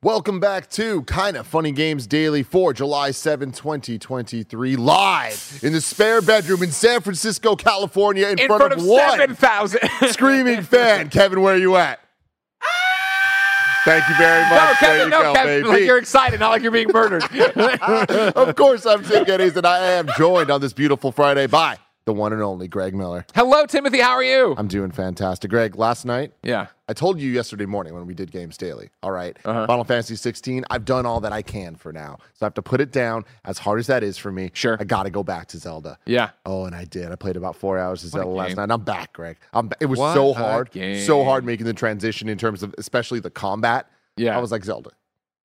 Welcome back to Kinda Funny Games Daily for July 7, 2023, live in the spare bedroom in San Francisco, California, in front of one 7,000 screaming fan. Kevin, where are you at? Thank you very much. No, Kevin, baby. Like you're excited, not like you're being murdered. Of course, I'm Tim Geddes, and I am joined on this beautiful Friday by the one and only Greg Miller. Hello, Timothy. How are you? I'm doing fantastic. Greg, last night, I told you yesterday morning when we did Games Daily, all right, Final Fantasy 16, I've done all that I can for now. So I have to put it down as hard as that is for me. Sure. I got to go back to Zelda. Yeah. Oh, and I did. I played about 4 hours of Zelda last night. And I'm back, Greg. It was so hard. So hard making the transition in terms of especially the combat. Yeah. I was like, Zelda,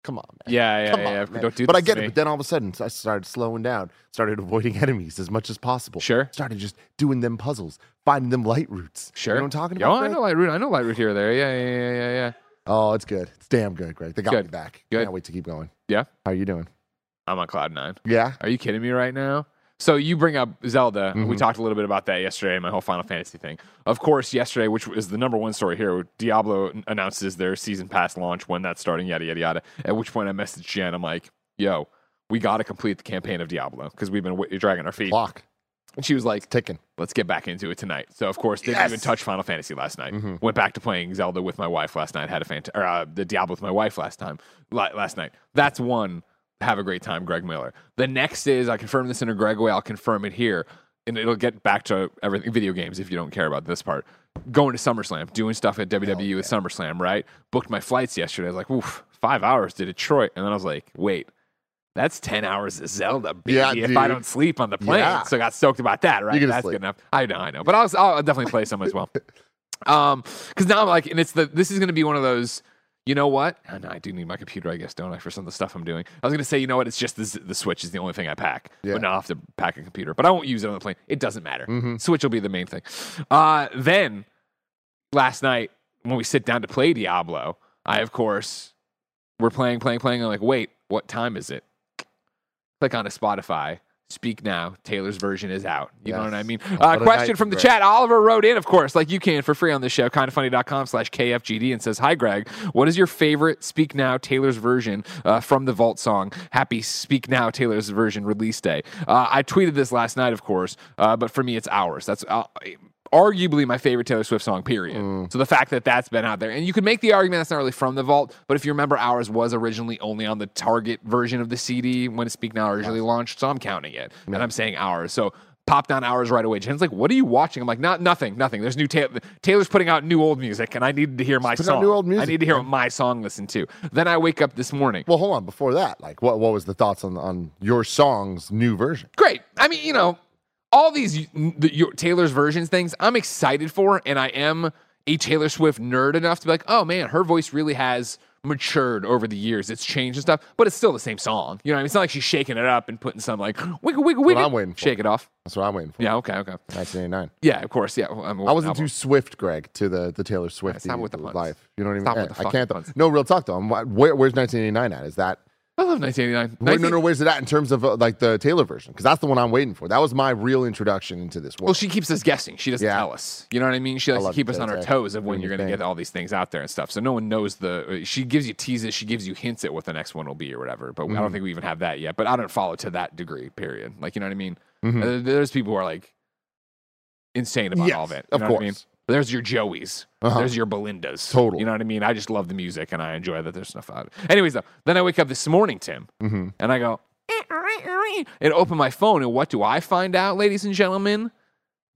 come on, man. Come on, man. Don't do this. But I get it. But then all of a sudden, I started slowing down, started avoiding enemies as much as possible. Sure. Started just doing them puzzles, finding them light routes. Sure. You know what I'm talking about? Oh, I know light route. I know light route here or there. Yeah. Oh, it's good. It's damn good, Greg. They got me back. Good. Can't wait to keep going. Yeah. How are you doing? I'm on cloud nine. Yeah. Are you kidding me right now? So you bring up Zelda. Mm-hmm. We talked a little bit about that yesterday, my whole Final Fantasy thing. Of course, yesterday, which is the number one story here, Diablo announces their season pass launch, when that's starting, yada, yada, yada. At which point I messaged Jen. I'm like, yo, we got to complete the campaign of Diablo because we've been dragging our feet. Clock. And she was like, ticking. Let's get back into it tonight. So, of course, didn't even touch Final Fantasy last night. Mm-hmm. Went back to playing Zelda with my wife last night. Had a the Diablo with my wife last night. That's one. Have a great time, Greg Miller. The next is, I confirmed this in a Greg way, I'll confirm it here, and it'll get back to everything, video games, if you don't care about this part. Going to SummerSlam, doing stuff at WWE with SummerSlam, right? Booked my flights yesterday. I was like, oof, 5 hours to Detroit. And then I was like, wait, that's 10 hours of Zelda, baby, if I don't sleep on the plane. Yeah. So I got stoked about that, right? That's sleep. Good enough. I know. But I'll definitely play some as well. Because now I'm like, and this is going to be one of those, you know what? Oh, no, I do need my computer, I guess, don't I, for some of the stuff I'm doing. I was going to say, you know what? It's just the Switch is the only thing I pack. Yeah. But now I'll have to pack a computer. But I won't use it on the plane. It doesn't matter. Mm-hmm. Switch will be the main thing. Then, last night, when we sit down to play Diablo, I, of course, we're playing. I'm like, wait, what time is it? Click on a Spotify. Speak Now. Taylor's version is out. You know what I mean? Question from the chat. Oliver wrote in, of course, like you can for free on this show, kindafunny.com/KFGD, and says, hi, Greg. What is your favorite Speak Now Taylor's version from the Vault song? Happy Speak Now Taylor's version release day. I tweeted this last night, of course, but for me, it's Ours. That's arguably my favorite Taylor Swift song, period. So the fact that that's been out there, and you could make the argument that's not really from the Vault, but if you remember, Ours was originally only on the Target version of the CD when Speak Now originally launched, so I'm counting it, and I'm saying Ours. So popped on Ours right away. Jen's like, what are you watching? I'm like, nothing. There's new Taylor's putting out new old music, and I needed to hear my song. I need to hear what my song listened to. Then I wake up this morning. Well, hold on, before that, like, what was the thoughts on your song's new version? Great. I mean, you know, all these Taylor's versions things I'm excited for, and I am a Taylor Swift nerd enough to be like, oh, man, her voice really has matured over the years. It's changed and stuff, but it's still the same song. You know what I mean? It's not like she's shaking it up and putting some, like, wiggle. I'm waiting for. Shake it off. That's what I'm waiting for. Yeah, okay. 1989. Yeah, of course, yeah. Well, I wasn't too Swift, Greg, to the Taylor Swift life. You know what I mean? Stop with the fucking puns. No, real talk, though. Where's 1989 at? Is that... I love 1989. No, where's it at in terms of like the Taylor version? Because that's the one I'm waiting for. That was my real introduction into this world. Well, she keeps us guessing. She doesn't tell us. You know what I mean? She likes to keep us on our toes of when you're going to get all these things out there and stuff. So no one knows she gives you teases. She gives you hints at what the next one will be or whatever. But I don't think we even have that yet. But I don't follow to that degree, period. Like, you know what I mean? Mm-hmm. There's people who are like insane about all of it. Of course. What I mean? There's your Joeys. There's your Belindas. Totally. You know what I mean? I just love the music, and I enjoy that there's stuff out. Anyways, though, then I wake up this morning, Tim, and I go, and open my phone, and what do I find out, ladies and gentlemen?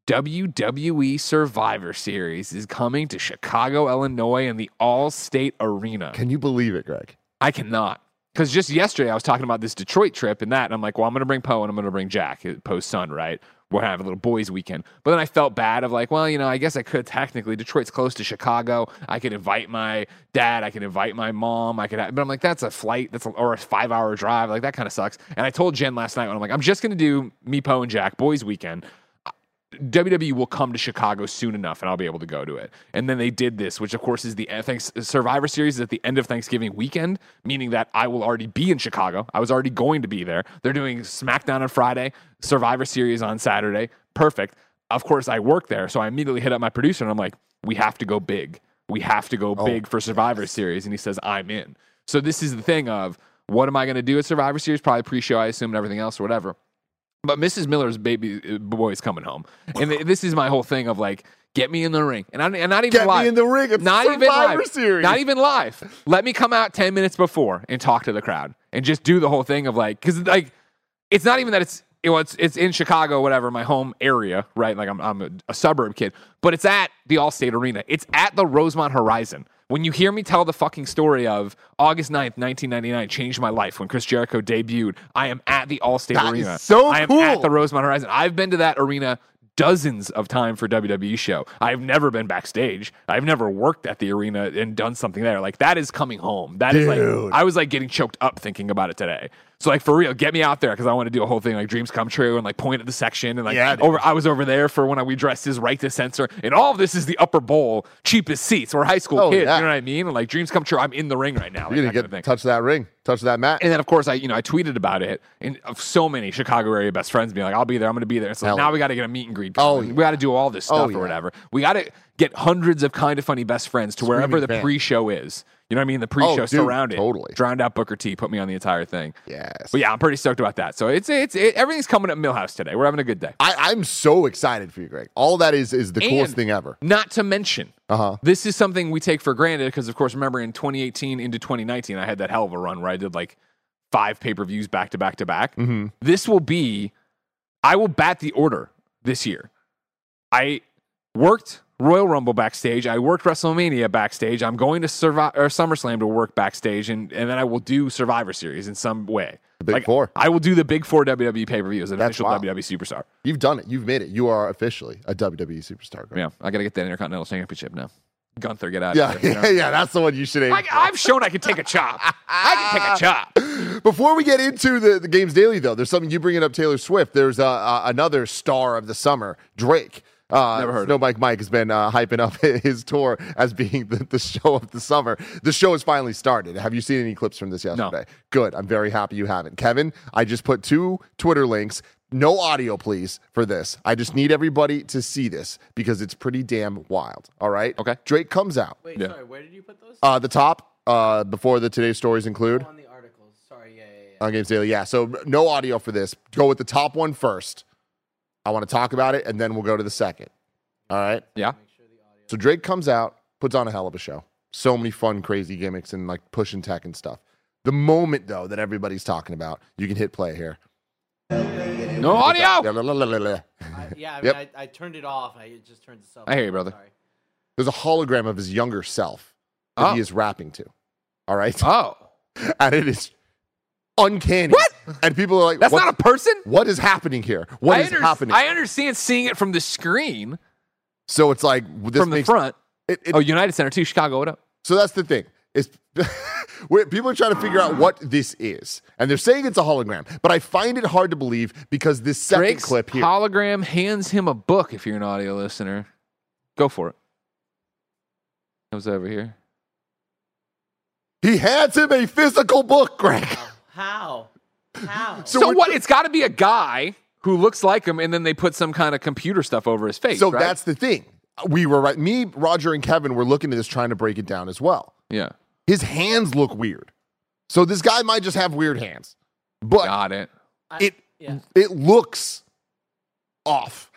WWE Survivor Series is coming to Chicago, Illinois, in the Allstate Arena. Can you believe it, Greg? I cannot. Because just yesterday I was talking about this Detroit trip and that, and I'm like, well, I'm going to bring Poe and I'm going to bring Jack, Poe's son, right? We're going to have a little boys' weekend. But then I felt bad of like, well, you know, I guess I could technically. Detroit's close to Chicago. I could invite my dad. I could invite my mom. But I'm like, that's a flight. Or a 5-hour drive. Like, that kind of sucks. And I told Jen last night when I'm like, I'm just going to do me, Poe, and Jack boys' weekend. WWE will come to Chicago soon enough and I'll be able to go to it. And then they did this, which of course is the Survivor Series is at the end of Thanksgiving weekend, meaning that I will already be in Chicago. I was already going to be there. They're doing SmackDown on Friday, Survivor Series on Saturday. Perfect. Of course, I work there. So I immediately hit up my producer and I'm like, we have to go big. We have to go big for Survivor Series. And he says, I'm in. So this is the thing of what am I going to do at Survivor Series? Probably pre-show, I assume, and everything else or whatever. But Mrs. Miller's baby boy is coming home. And this is my whole thing of like, get me in the ring. And not even live. Get me in the ring. It's Survivor Series. Not even live. Let me come out 10 minutes before and talk to the crowd and just do the whole thing of like, because like, it's not even that it's in Chicago, whatever, my home area, right? Like I'm a suburb kid, but it's at the Allstate Arena. It's at the Rosemont Horizon. When you hear me tell the fucking story of August 9th, 1999, changed my life when Chris Jericho debuted, I am at the Allstate Arena. Is so I am cool. At the Rosemont Horizon. I've been to that arena dozens of times for WWE show. I've never been backstage. I've never worked at the arena and done something there. Like, that is coming home. That is like, I was like getting choked up thinking about it today. So like, for real, get me out there because I want to do a whole thing like dreams come true and like point at the section and like I was over there for when we dressed as Right to Censor, and all of this is the upper bowl, cheapest seats. We're high school kids, you know what I mean? And like dreams come true. I'm in the ring right now. You're gonna get touch that ring, touch that mat. And then of course I tweeted about it, and so many Chicago area best friends being like, "I'll be there. I'm gonna be there." It's so like now we got to get a meet and greet. We got to do all this stuff or whatever. We got to get hundreds of kind of funny best friends to wherever the pre-show is. You know what I mean? The pre-show surrounding. Totally. Drowned out Booker T. Put me on the entire thing. Yes. But yeah, I'm pretty stoked about that. So it's everything's coming up Millhouse today. We're having a good day. I'm so excited for you, Greg. All that is the coolest thing ever. Not to mention, this is something we take for granted because, of course, remember in 2018 into 2019, I had that hell of a run where I did like 5 pay-per-views back to back to back. Mm-hmm. This will be, I will bat the order this year. I worked Royal Rumble backstage. I worked WrestleMania backstage. I'm going to SummerSlam to work backstage, and then I will do Survivor Series in some way. The Big Four. I will do the Big Four WWE pay-per-view as an official WWE superstar. You've done it. You've made it. You are officially a WWE superstar. Girl. Yeah, I got to get that Intercontinental Championship now. Gunther, get out of here. You know? Yeah, that's the one you should aim for. I've shown I can take a chop. Before we get into the Games Daily, though, there's something you bringing up, Taylor Swift. There's another star of the summer, Drake. Never heard of Mike has been hyping up his tour as being the show of the summer. The show has finally started. Have you seen any clips from this yesterday? No. Good. I'm very happy you haven't. Kevin, I just put 2 Twitter links. No audio, please, for this. I just need everybody to see this because it's pretty damn wild. All right? Okay. Drake comes out. Wait, sorry. Where did you put those? The top before the today's stories include. On the articles. Sorry, yeah. On Games Daily, yeah. So no audio for this. Go with the top one first. I want to talk about it, and then we'll go to the second. All right? Yeah. So Drake comes out, puts on a hell of a show. So many fun, crazy gimmicks and, like, pushing tech and stuff. The moment, though, that everybody's talking about, you can hit play here. No audio! I turned it off. It just turned itself off. I hear you, brother. Sorry. There's a hologram of his younger self that he is rapping to. All right? Oh. And it is uncanny. What? And people are like, that's not a person? What is happening here? What is happening? I understand seeing it from the screen. So it's like this from the front. United Center 2, Chicago, what up? So that's the thing. Is people are trying to figure out what this is. And they're saying it's a hologram. But I find it hard to believe because this second Drake's clip here. Hologram hands him a book if you're an audio listener. Go for it. Comes over here. He hands him a physical book, Greg. How? So what? It's got to be a guy who looks like him, and then they put some kind of computer stuff over his face. So right? That's the thing. We were right. Me, Roger, and Kevin were looking at this, trying to break it down as well. Yeah. His hands look weird. So this guy might just have weird hands. But got it. It looks off.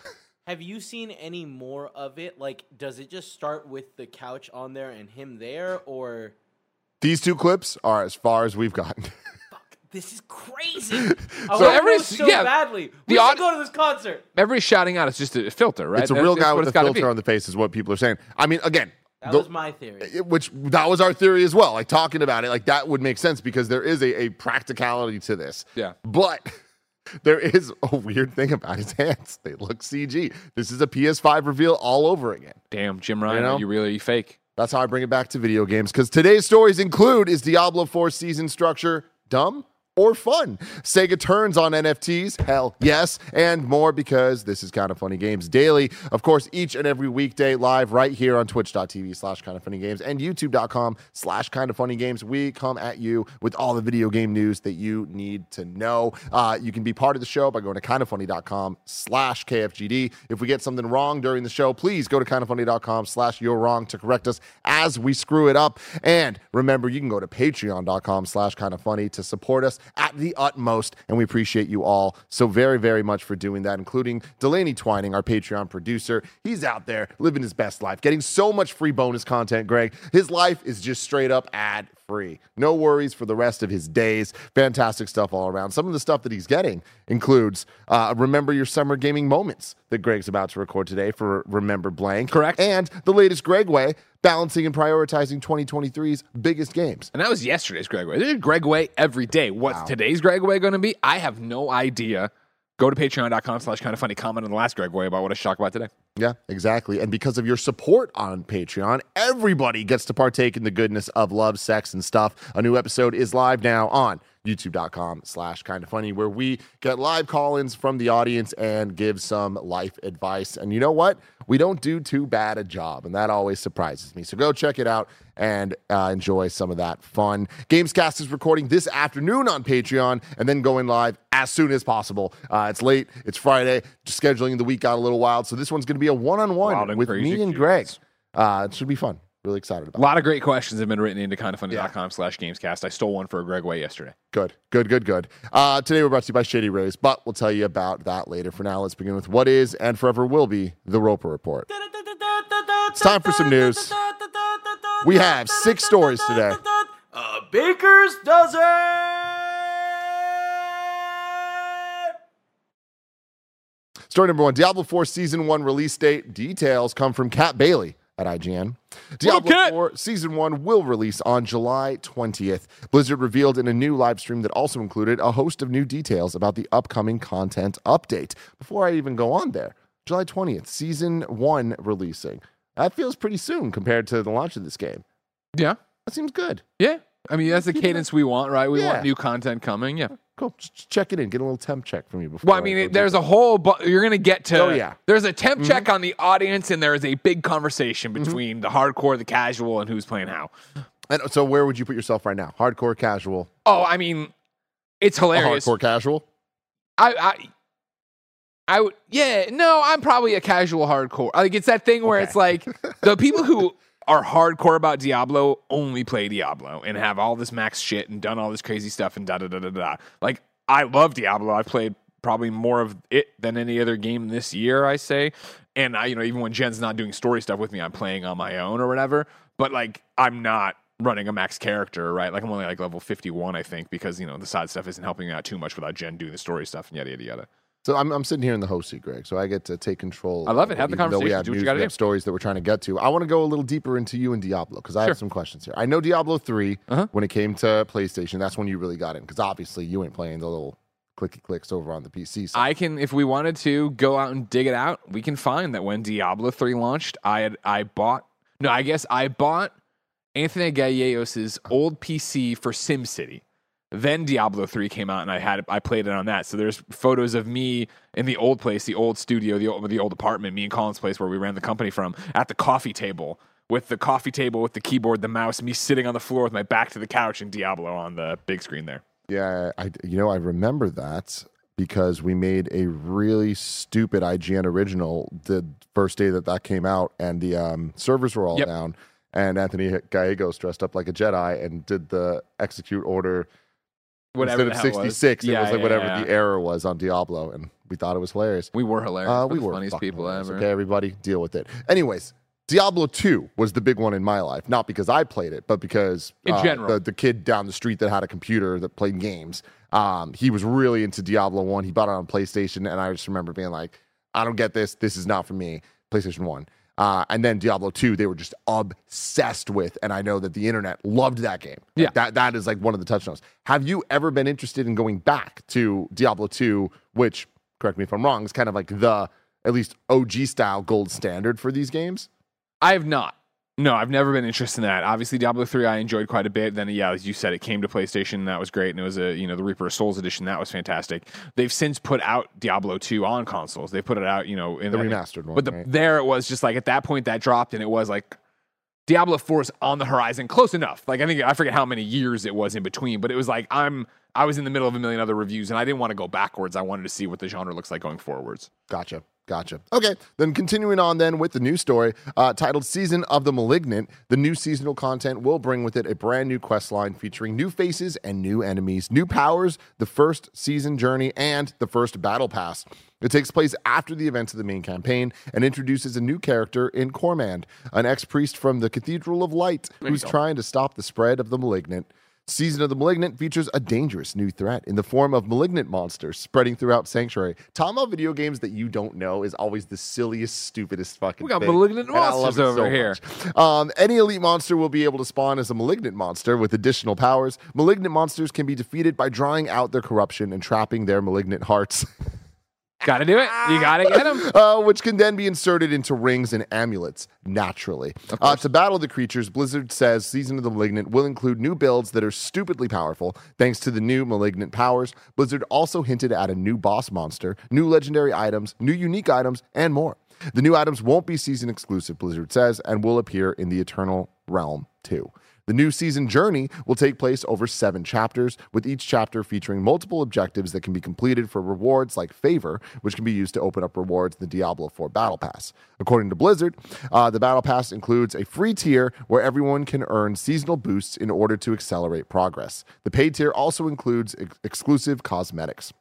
Have you seen any more of it? Like, does it just start with the couch on there and him there, or? These 2 clips are as far as we've gotten. This is crazy. Badly. We should go to this concert. Everybody's shouting out. It's just a filter, right? It's a real guy with a filter on the face is what people are saying. I mean, again, That was my theory. That was our theory as well. Like, talking about it, like, that would make sense because there is a practicality to this. Yeah. But there is a weird thing about his hands. They look CG. This is a PS5 reveal all over again. Damn, Jim Ryan, you know? Are you really fake? That's how I bring it back to video games, because today's stories include, is Diablo 4 season structure dumb or fun? Sega turns on NFTs, hell yes, and more, because this is Kind of Funny Games Daily. Of course, each and every weekday live right here on twitch.tv/kindoffunnygames and youtube.com/kindoffunnygames. We come at you with all the video game news that you need to know. You can be part of the show by going to kindoffunny.com/KFGD. If we get something wrong during the show, please go to kindoffunny.com/you'rewrong to correct us as we screw it up. And remember, you can go to patreon.com/kindoffunny to support us at the utmost, and we appreciate you all so very, very much for doing that, including Delaney Twining, our Patreon producer. He's out there living his best life, getting so much free bonus content, Greg. His life is just straight up ad free. No worries for the rest of his days. Fantastic stuff all around. Some of the stuff that he's getting includes Remember Your Summer Gaming Moments that Greg's about to record today for Remember Blank. Correct. And the latest Greg Way, balancing and prioritizing 2023's biggest games. And that was yesterday's Greg Way. There's Greg Way every day. What's today's Greg Way going to be? I have no idea. Go to patreon.com/kindoffunny. Comment on the last Greg Way about what I shocked about today. Yeah, exactly. And because of your support on Patreon, everybody gets to partake in the goodness of love, sex, and stuff. A new episode is live now on youtube.com/kindoffunny, where we get live call-ins from the audience and give some life advice. And you know what? We don't do too bad a job, and that always surprises me. So go check it out and enjoy some of that fun. Gamescast is recording this afternoon on Patreon and then going live as soon as possible. It's late. It's Friday. Just scheduling the week got a little wild. So this one's going to be a one-on-one with me and Greg. It should be fun. Really excited about it. A lot of great questions have been written into kindoffunny.com/gamescast. I stole one for a Greg Way yesterday. Good. Today we're brought to you by Shady Rays, but we'll tell you about that later. For now, let's begin with what is and forever will be the Roper Report. It's time for some news. We have 6 stories today. A baker's dozen! Story number 1, Diablo 4 Season 1 release date. Details come from Kat Bailey at IGN. Diablo 4 Season 1 will release on July 20th. Blizzard revealed in a new live stream that also included a host of new details about the upcoming content update. Before I even go on there, July 20th, Season 1 releasing. That feels pretty soon compared to the launch of this game. Yeah. That seems good. Yeah. I mean, that's the cadence we want, right? We want new content coming. Yeah. Cool. Just check it in. Get a little temp check from you before. Well, I mean, there's a whole you're going to get to. Oh, yeah. There's a temp check on the audience, and there is a big conversation between the hardcore, the casual, and who's playing how. And so where would you put yourself right now? Hardcore, casual. Oh, I mean, it's hilarious. A hardcore casual? I would, I'm probably a casual hardcore. Like, it's that thing where it's like the people who are hardcore about Diablo only play Diablo and have all this max shit and done all this crazy stuff and da-da-da-da-da. Like, I love Diablo. I've played probably more of it than any other game this year, I say. And, I, you know, even when Jen's not doing story stuff with me, I'm playing on my own or whatever. But, like, I'm not running a max character, right? Like, I'm only, like, level 51, I think, because, you know, the side stuff isn't helping me out too much without Jen doing the story stuff and yada, yada, yada. So I'm sitting here in the host seat, Greg, so I get to take control. I love it. Have the conversation. We have do what you got to do. Stories that we're trying to get to. I want to go a little deeper into you and Diablo, because I have some questions here. I know Diablo 3, when it came to PlayStation, that's when you really got in, because obviously you ain't playing the little clicky clicks over on the PC side. I can, if we wanted to, go out and dig it out. We can find that when Diablo 3 launched, I bought Anthony Gallegos' old PC for SimCity. Then Diablo 3 came out, and I played it on that. So there's photos of me in the old place, the old studio, the old apartment, me and Colin's place where we ran the company from, at the coffee table, with the keyboard, the mouse, me sitting on the floor with my back to the couch, and Diablo on the big screen there. Yeah, I remember that because we made a really stupid IGN original the first day that came out, and the servers were all down, and Anthony Gallegos dressed up like a Jedi and did the execute order. Whatever. Instead of 66, it was like whatever the error was on Diablo, and we thought it was hilarious. We were hilarious. We were the funniest people ever. Okay, everybody, deal with it. Anyways, Diablo 2 was the big one in my life, not because I played it, but because in general, the kid down the street that had a computer that played games, he was really into Diablo 1. He bought it on PlayStation, and I just remember being like, I don't get this. This is not for me. PlayStation 1. And then Diablo 2, they were just obsessed with, and I know that the internet loved that game. Yeah. Like that is like one of the touchstones. Have you ever been interested in going back to Diablo 2, which, correct me if I'm wrong, is kind of like the, at least OG style gold standard for these games? I have not. No, I've never been interested in that. Obviously, Diablo 3 I enjoyed quite a bit. Then, yeah, as you said, it came to PlayStation, and that was great. And it was a, you know, the Reaper of Souls edition. That was fantastic. They've since put out Diablo 2 on consoles. They put it out, you know, in the remastered one. But right? There it was just like at that point that dropped, and it was like Diablo 4 is on the horizon, close enough. Like I forget how many years it was in between, but it was like I was in the middle of a million other reviews, and I didn't want to go backwards. I wanted to see what the genre looks like going forwards. Gotcha. Okay, then continuing on then with the news story titled Season of the Malignant, the new seasonal content will bring with it a brand new quest line featuring new faces and new enemies, new powers, the first season journey, and the first battle pass. It takes place after the events of the main campaign and introduces a new character in Cormand, an ex-priest from the Cathedral of Light who's trying to stop the spread of the malignant. Season of the Malignant features a dangerous new threat in the form of malignant monsters spreading throughout Sanctuary. Talking about video games that you don't know is always the silliest, stupidest fucking thing. We got malignant monsters over here. Any elite monster will be able to spawn as a malignant monster with additional powers. Malignant monsters can be defeated by drawing out their corruption and trapping their malignant hearts. Gotta do it. You gotta get them. Which can then be inserted into rings and amulets, naturally. To battle the creatures, Blizzard says Season of the Malignant will include new builds that are stupidly powerful, thanks to the new malignant powers. Blizzard also hinted at a new boss monster, new legendary items, new unique items, and more. The new items won't be season exclusive, Blizzard says, and will appear in the Eternal Realm, too. The new season journey will take place over 7 chapters, with each chapter featuring multiple objectives that can be completed for rewards like Favor, which can be used to open up rewards in the Diablo 4 Battle Pass. According to Blizzard, the Battle Pass includes a free tier where everyone can earn seasonal boosts in order to accelerate progress. The paid tier also includes exclusive cosmetics.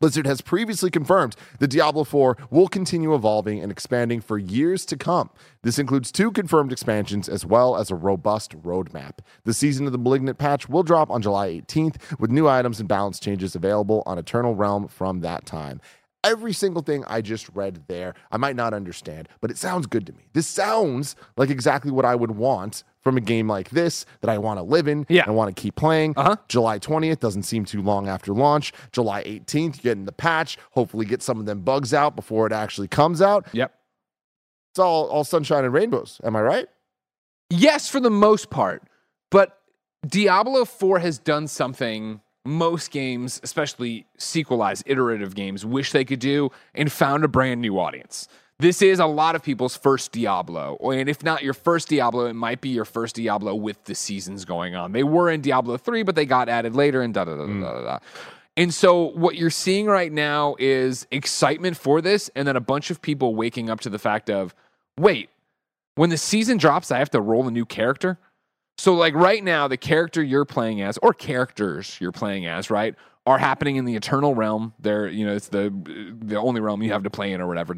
Blizzard has previously confirmed that Diablo 4 will continue evolving and expanding for years to come. This includes 2 confirmed expansions as well as a robust roadmap. The Season of the Malignant patch will drop on July 18th with new items and balance changes available on Eternal Realm from that time. Every single thing I just read there, I might not understand, but it sounds good to me. This sounds like exactly what I would want from a game like this that I want to live in and want to keep playing. July 20th doesn't seem too long after launch. July 18th, you get in the patch, hopefully get some of them bugs out before it actually comes out. Yep. It's all sunshine and rainbows. Am I right? Yes, for the most part. But Diablo 4 has done something most games, especially sequelized iterative games, wish they could do and found a brand new audience. This is a lot of people's first Diablo, and if not your first Diablo, it might be your first Diablo with the seasons going on. They were in Diablo 3, but they got added later and And so what you're seeing right now is excitement for this, and then a bunch of people waking up to the fact of, wait, when the season drops, I have to roll a new character? So like right now, the character you're playing as, or characters you're playing as, right, are happening in the Eternal Realm. They're, you know, it's the only realm you have to play in or whatever,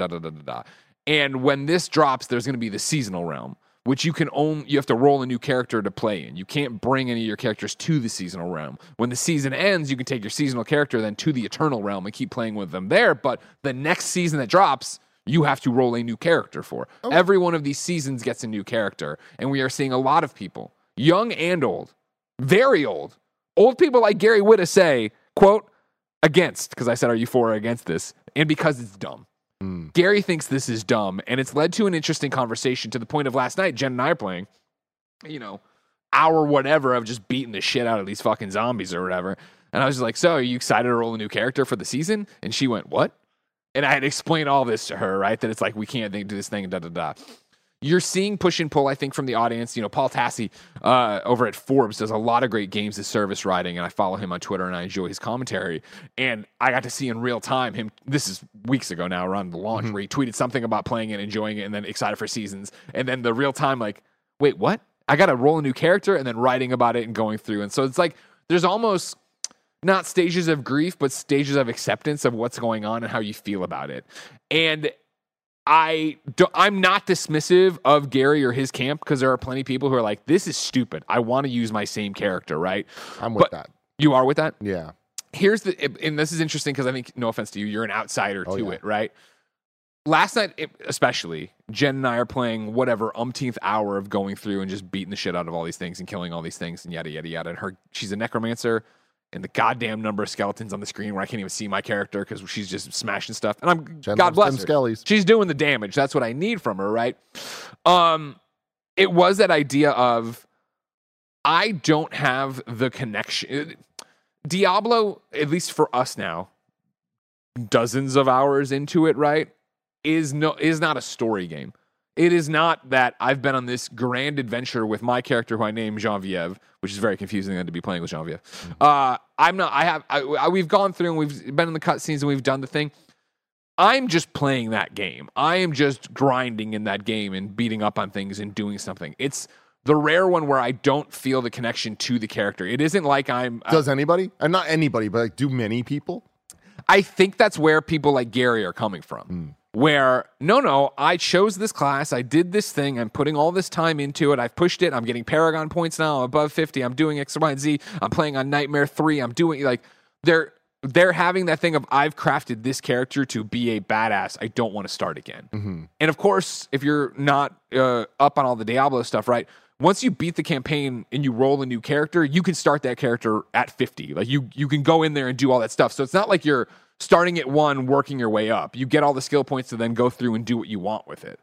And when this drops, there's going to be the Seasonal Realm, which you can own. You have to roll a new character to play in. You can't bring any of your characters to the Seasonal Realm. When the season ends, you can take your seasonal character then to the Eternal Realm and keep playing with them there. But the next season that drops, you have to roll a new character for. Every one of these seasons gets a new character, and we are seeing a lot of people, young and old, very old. Old people like Gary Whitta say, quote, against, because I said, are you for or against this? And because it's dumb. Gary thinks this is dumb, and it's led to an interesting conversation to the point of last night, Jen and I are playing, you know, hour whatever of just beating the shit out of these fucking zombies or whatever. And I was just like, so are you excited to roll a new character for the season? And she went, what? And I had explained all this to her, right? That it's like, we can't do this thing, You're seeing push and pull, I think, from the audience. You know, Paul Tassi over at Forbes does a lot of great games as service writing, and I follow him on Twitter, and I enjoy his commentary. And I got to see in real time him, this is weeks ago now, around the launch, where he tweeted something about playing it, enjoying it, and then excited for seasons. And then the real time, like, wait, what? I got to roll a new character, and then writing about it and going through. And so it's like there's almost not stages of grief, but stages of acceptance of what's going on and how you feel about it. And I'm not dismissive of Gary or his camp, because there are plenty of people who are like, this is stupid. I want to use my same character, right? I'm with that. You are with that? Yeah. Here's the, and this is interesting because I think, no offense to you, you're an outsider to it, right? Last night, especially, Jen and I are playing whatever umpteenth hour of going through and just beating the shit out of all these things and killing all these things and yada, yada, yada. And she's a necromancer, and the goddamn number of skeletons on the screen where I can't even see my character because she's just smashing stuff. And God bless her. Skellies. She's doing the damage. That's what I need from her, right? It was that idea of I don't have the connection. Diablo, at least for us now, dozens of hours into it, right? Is not a story game. It is not that I've been on this grand adventure with my character who I named Genevieve, which is very confusing then to be playing with Genevieve. We've gone through and we've been in the cutscenes and we've done the thing. I'm just playing that game. I am just grinding in that game and beating up on things and doing something. It's the rare one where I don't feel the connection to the character. It isn't like I'm... Does anybody? Not anybody, but like, do many people? I think that's where people like Gary are coming from. Where, no, I chose this class, I did this thing, I'm putting all this time into it, I've pushed it, I'm getting Paragon points now, I'm above 50, I'm doing X, Y, and Z, I'm playing on Nightmare 3, I'm doing, like, they're having that thing of, I've crafted this character to be a badass, I don't want to start again. And of course, if you're not up on all the Diablo stuff, right, once you beat the campaign and you roll a new character, you can start that character at 50. Like, you can go in there and do all that stuff, so it's not like you're starting at one, working your way up. You get all the skill points to then go through and do what you want with it.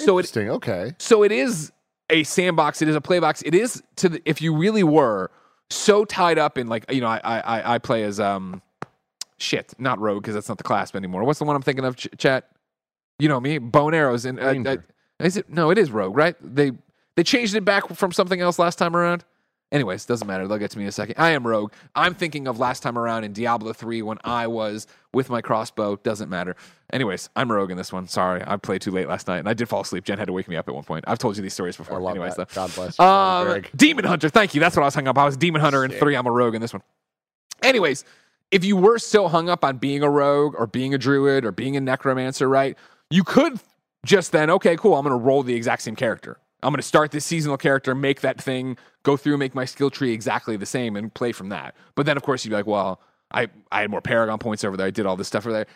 So interesting. Okay. So it is a sandbox. It is a playbox. It is if you really were so tied up in, like, you know, I play as not rogue, because that's not the class anymore. What's the one I'm thinking of? Chat. You know me, bow and arrows, and is it? No, it is rogue, right? They changed it back from something else last time around. Anyways, doesn't matter. They'll get to me in a second. I am rogue. I'm thinking of last time around in Diablo 3 when I was with my crossbow. Doesn't matter. Anyways, I'm rogue in this one. Sorry, I played too late last night, and I did fall asleep. Jen had to wake me up at one point. I've told you these stories before. Anyways, though. God bless you. Demon Hunter. Thank you. That's what I was hung up. I was Demon Hunter in 3. I'm a rogue in this one. Anyways, if you were so hung up on being a rogue or being a druid or being a necromancer, right, you could just then, okay, cool, I'm going to roll the exact same character. I'm going to start this seasonal character, make that thing, go through, make my skill tree exactly the same, and play from that. But then, of course, you'd be like, well, I had more Paragon points over there. I did all this stuff over there.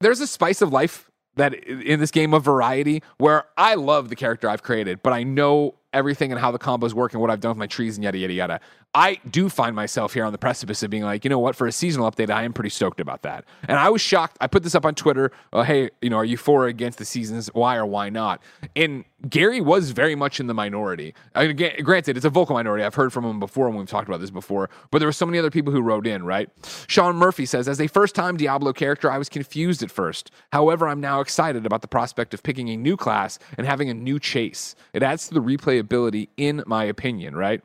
There's a spice of life that in this game of variety where I love the character I've created, but I know everything and how the combos work and what I've done with my trees and yada, yada, yada. I do find myself here on the precipice of being like, you know what, for a seasonal update, I am pretty stoked about that. And I was shocked. I put this up on Twitter. Hey, you know, are you for or against the seasons? Why or why not? And Gary was very much in the minority. Granted, it's a vocal minority. I've heard from him before when we've talked about this before, but there were so many other people who wrote in, right? Sean Murphy says, as a first-time Diablo character, I was confused at first. However, I'm now excited about the prospect of picking a new class and having a new chase. It adds to the replayability, in my opinion, right?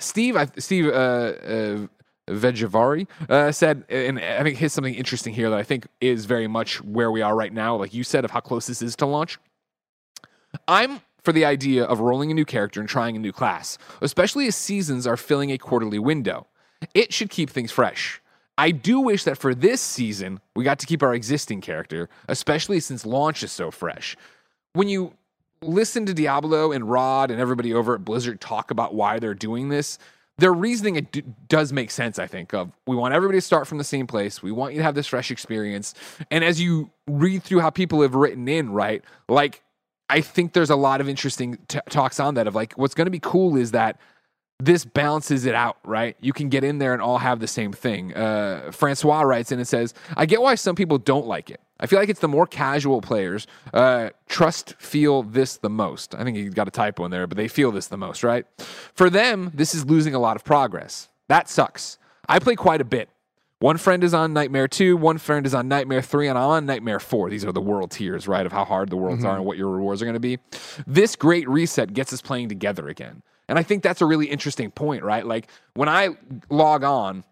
Steve Vejavari said, and I think here's something interesting here that I think is very much where we are right now, like you said, of how close this is to launch. I'm for the idea of rolling a new character and trying a new class, especially as seasons are filling a quarterly window. It should keep things fresh. I do wish that for this season, we got to keep our existing character, especially since launch is so fresh. When you listen to Diablo and Rod and everybody over at Blizzard talk about why they're doing this, their reasoning does make sense, I think, of we want everybody to start from the same place. We want you to have this fresh experience. And as you read through how people have written in, right, like, I think there's a lot of interesting talks on that of like, what's going to be cool is that this balances it out, right? You can get in there and all have the same thing. Francois writes in and says, I get why some people don't like it. I feel like it's the more casual players feel this the most. I think you got a typo in there, but they feel this the most, right? For them, this is losing a lot of progress. That sucks. I play quite a bit. One friend is on Nightmare 2, one friend is on Nightmare 3, and I'm on Nightmare 4. These are the world tiers, right, of how hard the worlds are and what your rewards are going to be. This great reset gets us playing together again. And I think that's a really interesting point, right? Like, when I log on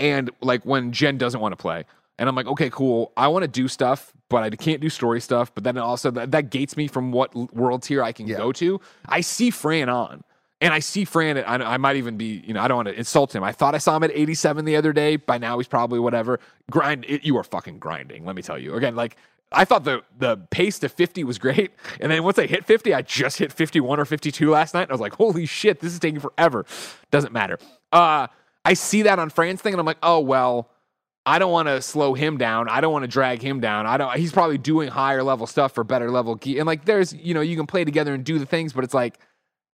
and, like, when Jen doesn't want to play, and I'm like, okay, cool, I want to do stuff, but I can't do story stuff, but then also that gates me from what world tier I can go to. I see Fran on. And I see Fran, and I might even be, you know, I don't want to insult him. I thought I saw him at 87 the other day. By now, he's probably whatever. You are fucking grinding, let me tell you. Again, like, I thought the pace to 50 was great. And then once I hit 50, I just hit 51 or 52 last night. And I was like, holy shit, this is taking forever. Doesn't matter. I see that on Fran's thing, and I'm like, oh, well, I don't want to slow him down. I don't want to drag him down. He's probably doing higher level stuff for better level gear. And like, there's, you know, you can play together and do the things, but it's like,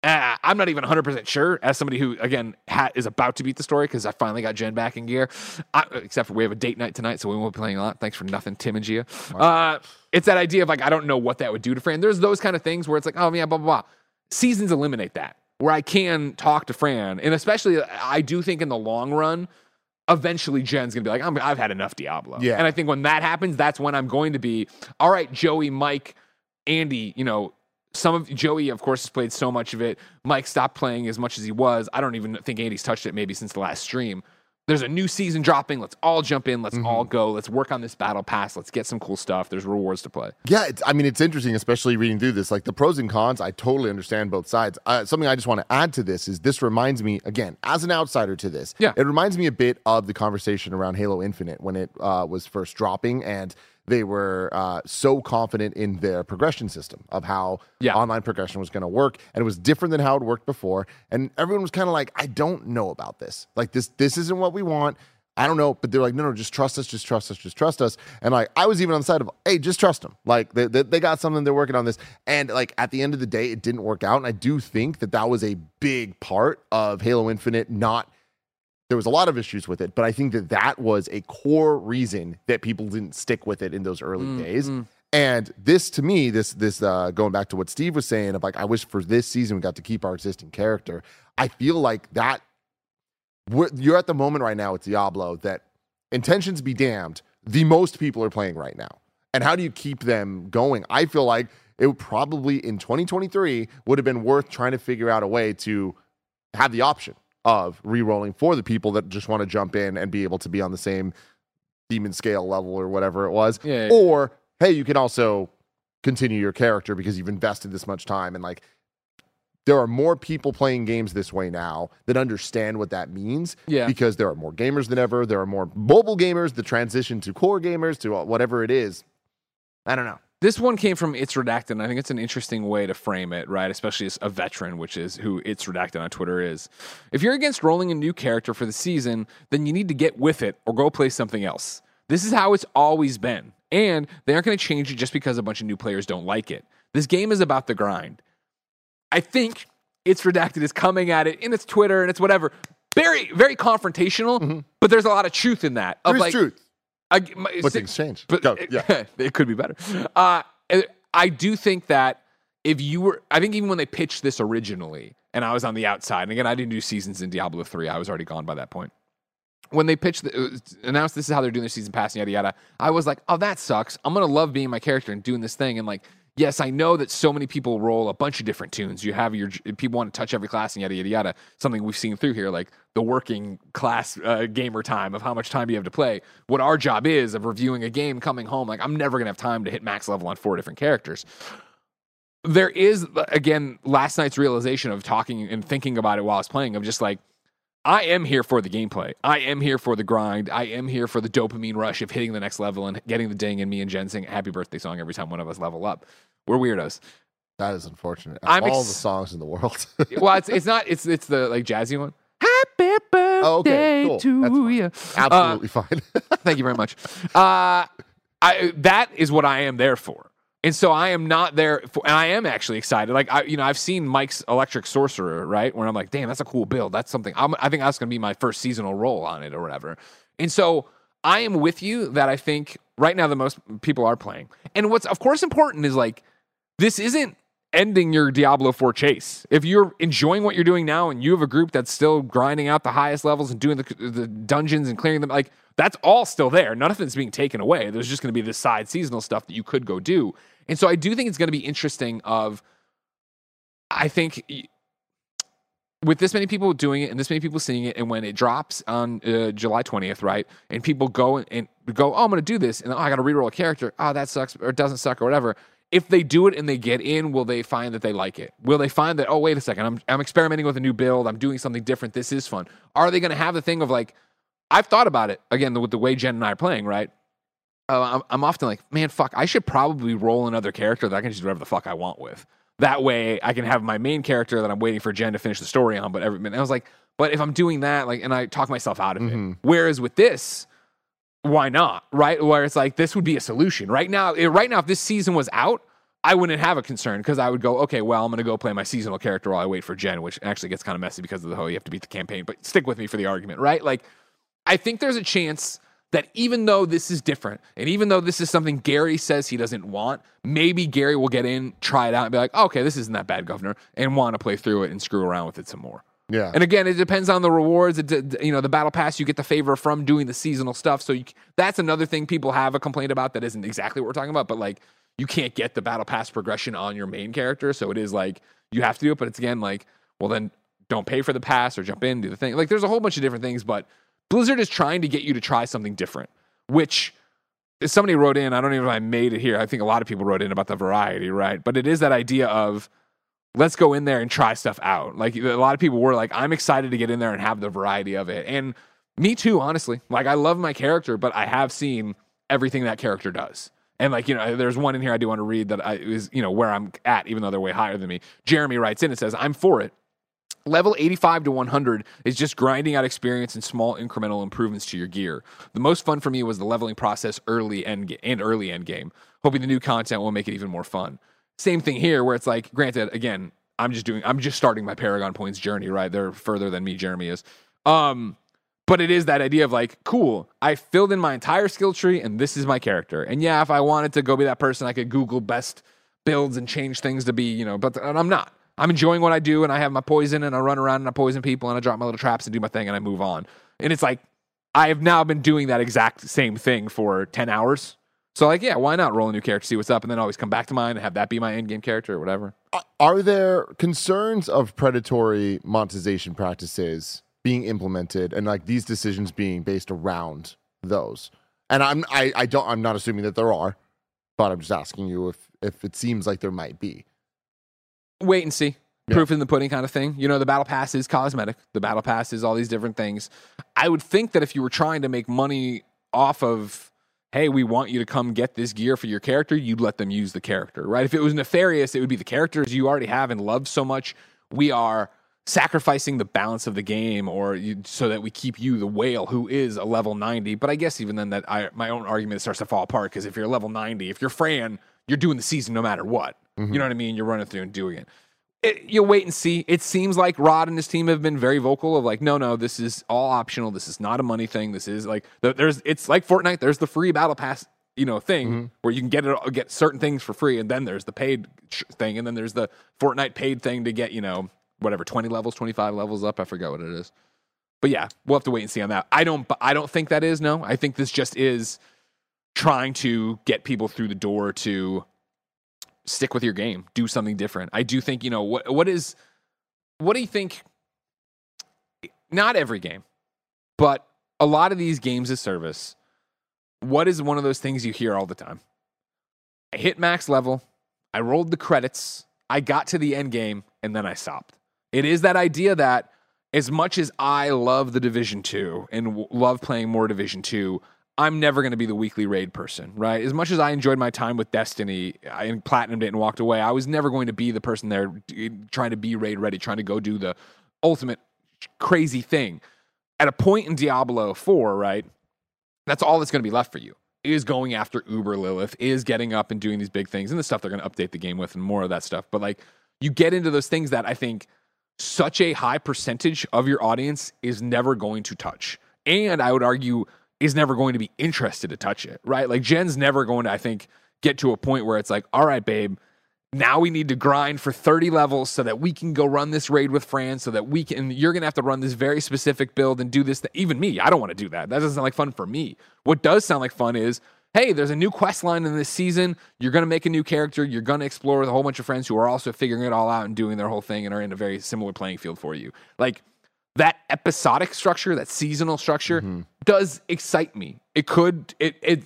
I'm not even 100% sure, as somebody who, again, is about to beat the story because I finally got Jen back in gear. Except for we have a date night tonight, so we won't be playing a lot. Thanks for nothing, Tim and Gia. It's that idea of, like, I don't know what that would do to Fran. There's those kind of things where it's like, oh, yeah, blah, blah, blah. Seasons eliminate that, where I can talk to Fran. And especially, I do think in the long run, eventually Jen's going to be like, I've had enough Diablo. Yeah. And I think when that happens, that's when I'm going to be, all right, Joey, Mike, Andy, you know, Joey, of course, has played so much of it. Mike stopped playing as much as he was. I don't even think Andy's touched it maybe since the last stream. There's a new season dropping. Let's all jump in. Let's all go. Let's work on this battle pass. Let's get some cool stuff. There's rewards to play. Yeah, I mean, it's interesting, especially reading through this. Like, the pros and cons, I totally understand both sides. Something I just want to add to this is this reminds me, again, as an outsider to this, it reminds me a bit of the conversation around Halo Infinite when it was first dropping, and they were so confident in their progression system of how online progression was going to work. And it was different than how it worked before. And everyone was kind of like, I don't know about this. Like, this isn't what we want. I don't know. But they're like, no, just trust us, just trust us, just trust us. And, like, I was even on the side of, hey, just trust them. Like, they got something, they're working on this. And, like, at the end of the day, it didn't work out. And I do think that that was a big part of Halo Infinite not... There was a lot of issues with it, but I think that that was a core reason that people didn't stick with it in those early days. And this, to me, this going back to what Steve was saying of, like, I wish for this season we got to keep our existing character. I feel like that you're at the moment right now with Diablo that, intentions be damned, the most people are playing right now. And how do you keep them going? I feel like it would probably, in 2023, would have been worth trying to figure out a way to have the option of re-rolling for the people that just want to jump in and be able to be on the same demon scale level or whatever it was. Yeah. Or, hey, you can also continue your character because you've invested this much time. And, like, there are more people playing games this way now that understand what that means because there are more gamers than ever. There are more mobile gamers, the transition to core gamers, to whatever it is. I don't know. This one came from It's Redacted, and I think it's an interesting way to frame it, right? Especially as a veteran, which is who It's Redacted on Twitter is. If you're against rolling a new character for the season, then you need to get with it or go play something else. This is how it's always been, and they aren't going to change it just because a bunch of new players don't like it. This game is about the grind. I think It's Redacted is coming at it, and it's Twitter, and it's whatever. Very, very confrontational, but there's a lot of truth in that. There's like, truth. But things change. It could be better. I do think that I think even when they pitched this originally, and I was on the outside, and again, I didn't do seasons in Diablo 3. I was already gone by that point. When they announced this is how they're doing their season pass, and yada, yada, I was like, oh, that sucks. I'm going to love being my character and doing this thing. And, like, yes, I know that so many people roll a bunch of different tunes. You have people want to touch every class and yada, yada, yada. Something we've seen through here, like the working class gamer time of how much time you have to play. What our job is of reviewing a game, coming home, like, I'm never going to have time to hit max level on 4 different characters. There is, again, last night's realization of talking and thinking about it while I was playing, of just like, I am here for the gameplay. I am here for the grind. I am here for the dopamine rush of hitting the next level and getting the ding, and me and Jen sing a happy birthday song every time one of us level up. We're weirdos. That is unfortunate. All the songs in the world. Well, it's not. It's the, like, jazzy one. Happy birthday to you. Absolutely fine. Thank you very much. That is what I am there for. And so I am not there for, and I am actually excited. Like, I've seen Mike's Electric Sorcerer, right? Where I'm like, damn, that's a cool build. That's something. I think that's going to be my first seasonal role on it or whatever. And so I am with you that I think right now the most people are playing. And what's, of course, important is, like, this isn't ending your Diablo 4 chase. If you're enjoying what you're doing now and you have a group that's still grinding out the highest levels and doing the dungeons and clearing them, like, that's all still there. None of it's being taken away. There's just going to be this side seasonal stuff that you could go do. And so I do think it's going to be interesting of, I think, with this many people doing it and this many people seeing it, and when it drops on July 20th, right, and people go and go, oh, I'm going to do this, and oh, I got to reroll a character, oh, that sucks, or it doesn't suck, or whatever. If they do it and they get in, will they find that they like it? Will they find that, oh, wait a second, I'm experimenting with a new build, I'm doing something different, this is fun? Are they going to have the thing of, like, I've thought about it, again, with the way Jen and I are playing, right? I'm often like, man, fuck, I should probably roll another character that I can just do whatever the fuck I want with. That way I can have my main character that I'm waiting for Jen to finish the story on. But I was like, but if I'm doing that, like, and I talk myself out of it. Whereas with this, why not, right? Where it's like, this would be a solution. Right now, if this season was out, I wouldn't have a concern because I would go, okay, well, I'm going to go play my seasonal character while I wait for Gen, which actually gets kind of messy because of the whole you have to beat the campaign, but stick with me for the argument, right? Like, I think there's a chance that even though this is different and even though this is something Gary says he doesn't want, maybe Gary will get in, try it out, and be like, oh, okay, this isn't that bad, Governor, and want to play through it and screw around with it some more. Yeah. And again, it depends on the rewards. The battle pass, you get the favor from doing the seasonal stuff. So that's another thing people have a complaint about that isn't exactly what we're talking about, but like, you can't get the battle pass progression on your main character. So it is like, you have to do it, but it's again like, well, then don't pay for the pass or jump in, do the thing. Like, there's a whole bunch of different things, but Blizzard is trying to get you to try something different, which somebody wrote in, I don't even know if I made it here. I think a lot of people wrote in about the variety, right? But it is that idea of, let's go in there and try stuff out. Like, a lot of people were like, I'm excited to get in there and have the variety of it. And me too, honestly. Like, I love my character, but I have seen everything that character does. And like, you know, there's one in here I do want to read that is, you know, where I'm at, even though they're way higher than me. Jeremy writes in and says, I'm for it. Level 85 to 100 is just grinding out experience and small incremental improvements to your gear. The most fun for me was the leveling process early end game. Hoping the new content will make it even more fun. Same thing here where it's like, granted, again, I'm just starting my Paragon Points journey, right? They're further than me, Jeremy is. But it is that idea of like, cool, I filled in my entire skill tree and this is my character. And yeah, if I wanted to go be that person, I could Google best builds and change things to be, you know, but I'm not. I'm enjoying what I do and I have my poison and I run around and I poison people and I drop my little traps and do my thing and I move on. And it's like, I have now been doing that exact same thing for 10 hours. So like, yeah, why not roll a new character, see what's up, and then always come back to mine and have that be my end game character or whatever. Are there concerns of predatory monetization practices being implemented and like these decisions being based around those? And I'm not assuming that there are, but I'm just asking you if it seems like there might be. Wait and see. Yeah. Proof in the pudding kind of thing. You know, the battle pass is cosmetic. The battle pass is all these different things. I would think that if you were trying to make money off of, hey, we want you to come get this gear for your character, you'd let them use the character, right? If it was nefarious, it would be the characters you already have and love so much. We are sacrificing the balance of the game so that we keep you, the whale, who is a level 90. But I guess even then my own argument starts to fall apart because if you're level 90, if you're Fran, you're doing the season no matter what. Mm-hmm. You know what I mean? You're running through and doing it. You'll wait and see. It seems like Rod and his team have been very vocal of like, no, this is all optional. This is not a money thing. This is like it's like Fortnite. There's the free battle pass, you know, thing mm-hmm. where you can get certain things for free, and then there's the paid thing, and then there's the Fortnite paid thing to get, you know, whatever 20 levels, 25 levels up. I forgot what it is, but yeah, we'll have to wait and see on that. I don't think that is no. I think this just is trying to get people through the door to stick with your game, do something different. I do think, you know, what do you think? Not every game, but a lot of these games as service, what is one of those things you hear all the time? I hit max level, I rolled the credits, I got to the end game, and then I stopped. It is that idea that as much as I love the Division 2 and love playing more Division 2, I'm never going to be the weekly raid person, right? As much as I enjoyed my time with Destiny, I platinumed it and walked away, I was never going to be the person there trying to be raid ready, trying to go do the ultimate crazy thing. At a point in Diablo 4, right, that's all that's going to be left for you, is going after Uber Lilith, is getting up and doing these big things and the stuff they're going to update the game with and more of that stuff. But like, you get into those things that I think such a high percentage of your audience is never going to touch. And I would argue is never going to be interested to touch it, right? Like, Jen's never going to, I think, get to a point where it's like, all right, babe, now we need to grind for 30 levels so that we can go run this raid with Fran, so that you're going to have to run this very specific build and do this. Even me, I don't want to do that. That doesn't sound like fun for me. What does sound like fun is, hey, there's a new quest line in this season. You're going to make a new character. You're going to explore with a whole bunch of friends who are also figuring it all out and doing their whole thing and are in a very similar playing field for you. Like, that episodic structure, that seasonal structure, mm-hmm. does excite me. It could. I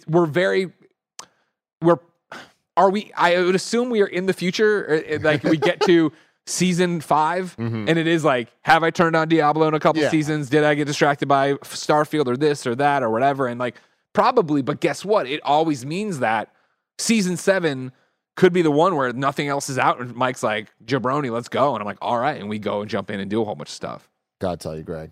would assume we are in the future. Like, we get to season 5, mm-hmm. and it is like, have I turned on Diablo in a couple seasons? Did I get distracted by Starfield or this or that or whatever? And like, probably. But guess what? It always means that season 7. Could be the one where nothing else is out, and Mike's like, jabroni, let's go, and I'm like, all right, and we go and jump in and do a whole bunch of stuff. Gotta tell you, Greg,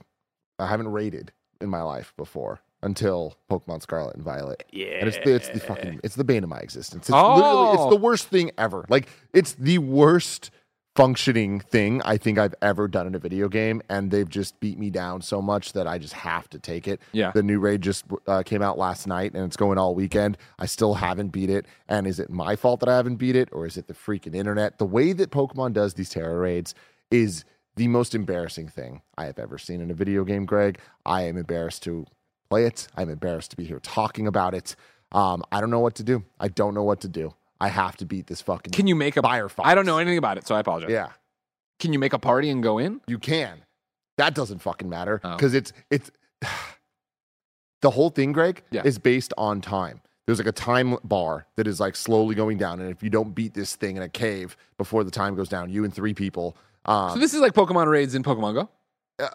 I haven't raided in my life before. until Pokemon Scarlet and Violet. Yeah. And it's the bane of my existence. It's literally, it's the worst thing ever. Like, it's the worst functioning thing I think I've ever done in a video game, and they've just beat me down so much that I just have to take it. Yeah. The new raid just came out last night, and it's going all weekend. I still haven't beat it, and is it my fault that I haven't beat it, or is it the freaking internet? The way that Pokemon does these terror raids is the most embarrassing thing I have ever seen in a video game, Greg. I am embarrassed to play it. I'm embarrassed to be here talking about it. I don't know what to do. I don't know what to do. I have to beat this fucking. Can you make a Firefox? I don't know anything about it, so I apologize. Yeah. Can you make a party and go in? You can. That doesn't fucking matter because it's the whole thing, Greg, is based on time. There's like a time bar that is like slowly going down, and if you don't beat this thing in a cave before the time goes down, you and three people. So this is like Pokemon raids in Pokemon Go.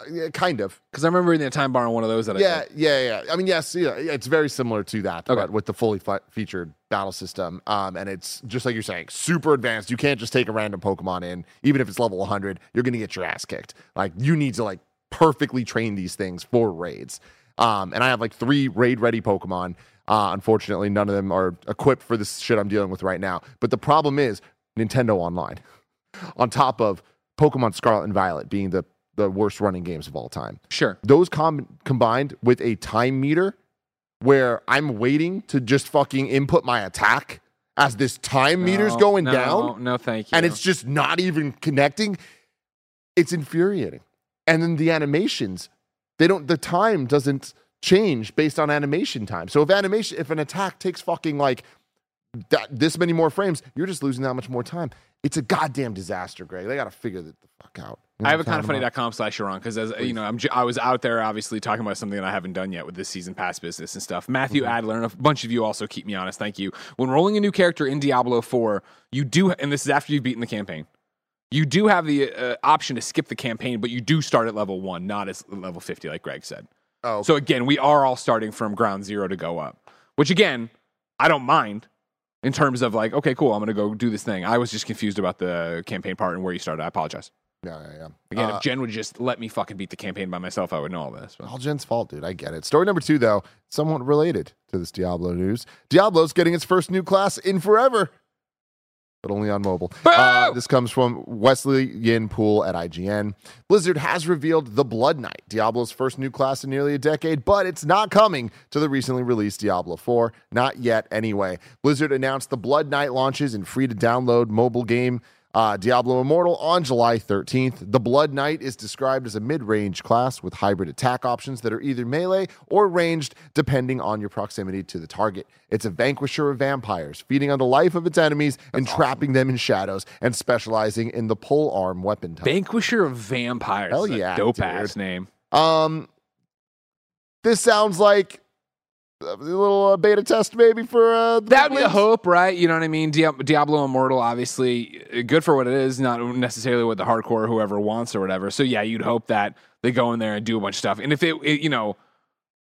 Yeah, kind of, because I remember reading a time bar on one of those. That I mean, yes, yeah, it's very similar to that, but with the fully featured battle system. And it's just like you're saying, super advanced. You can't just take a random Pokemon in, even if it's level 100. You're gonna get your ass kicked. Like, you need to like perfectly train these things for raids. And I have like 3 raid ready Pokemon. Unfortunately, none of them are equipped for this shit I'm dealing with right now. But the problem is Nintendo Online, on top of Pokemon Scarlet and Violet being the worst running games of all time. Sure. Those combined with a time meter where I'm waiting to just fucking input my attack as this time meter's going down. No, thank you. And it's just not even connecting. It's infuriating. And then the animations, the time doesn't change based on animation time. So if an attack takes fucking like this many more frames, you're just losing that much more time. It's a goddamn disaster, Greg. They got to figure the fuck out. I have a kindoffunny.com/Sharon because, as you know, I was out there obviously talking about something that I haven't done yet with this season pass business and stuff. Matthew Adler and a bunch of you also keep me honest. Thank you. When rolling a new character in Diablo 4, you do, and this is after you've beaten the campaign, you do have the option to skip the campaign, but you do start at level 1, not as level 50, like Greg said. Oh, okay. So again, we are all starting from ground zero to go up, which again, I don't mind. In terms of like, okay, cool, I'm going to go do this thing. I was just confused about the campaign part and where you started. I apologize. Yeah. Again, if Jen would just let me fucking beat the campaign by myself, I would know all this. But. All Jen's fault, dude. I get it. Story number 2, though, somewhat related to this Diablo news. Diablo's getting its first new class in forever, but only on mobile. This comes from Wesley Yin Pool at IGN. Blizzard has revealed the Blood Knight, Diablo's first new class in nearly a decade, but it's not coming to the recently released Diablo 4. Not yet, anyway. Blizzard announced the Blood Knight launches in free-to-download mobile game Diablo Immortal on July 13th. The Blood Knight is described as a mid-range class with hybrid attack options that are either melee or ranged, depending on your proximity to the target. It's a vanquisher of vampires, feeding on the life of its enemies and trapping them in shadows, and specializing in the pole-arm weapon type. Vanquisher of vampires. Hell yeah, dope-ass name. This sounds like a little beta test maybe for that'd be a hope, right? You know what I mean? Diablo Immortal, obviously good for what it is, not necessarily what the hardcore whoever wants or whatever. So yeah, you'd hope that they go in there and do a bunch of stuff. And if it you know,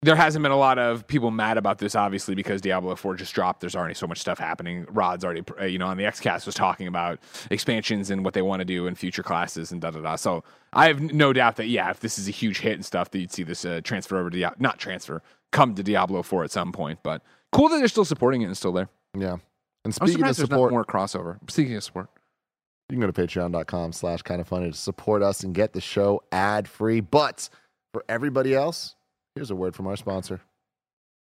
there hasn't been a lot of people mad about this, obviously, because Diablo 4 just dropped. There's already so much stuff happening. Rod's already, on the XCast was talking about expansions and what they want to do in future classes and da-da-da. So I have no doubt that, yeah, if this is a huge hit and stuff, that you'd see this transfer over to Diablo. Not transfer, come to Diablo 4 at some point. But cool that they're still supporting it and still there. Yeah. And speaking of support. More crossover. Speaking of support. You can go to patreon.com/kindoffunny to support us and get the show ad-free. But for everybody else, here's a word from our sponsor.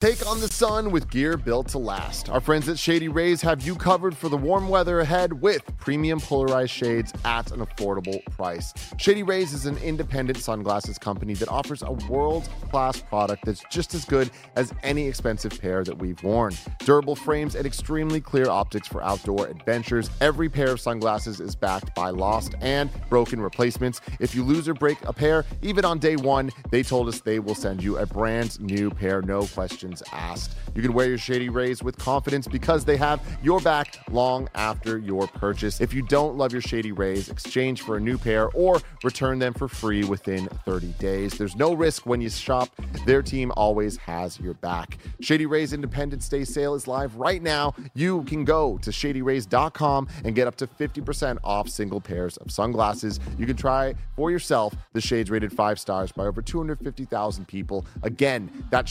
Take on the sun with gear built to last. Our friends at Shady Rays have you covered for the warm weather ahead with premium polarized shades at an affordable price. Shady Rays is an independent sunglasses company that offers a world-class product that's just as good as any expensive pair that we've worn. Durable frames and extremely clear optics for outdoor adventures. Every pair of sunglasses is backed by lost and broken replacements. If you lose or break a pair, even on day 1, they told us they will send you a brand new pair, no question questions asked. You can wear your Shady Rays with confidence because they have your back long after your purchase. If you don't love your Shady Rays, exchange for a new pair or return them for free within 30 days. There's no risk when you shop. Their team always has your back. Shady Rays Independence Day sale is live right now. You can go to shadyrays.com and get up to 50% off single pairs of sunglasses. You can try for yourself the shades rated 5 stars by over 250,000 people. Again, that's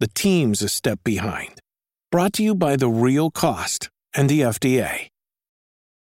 the team's a step behind. Brought to you by The Real Cost and the FDA.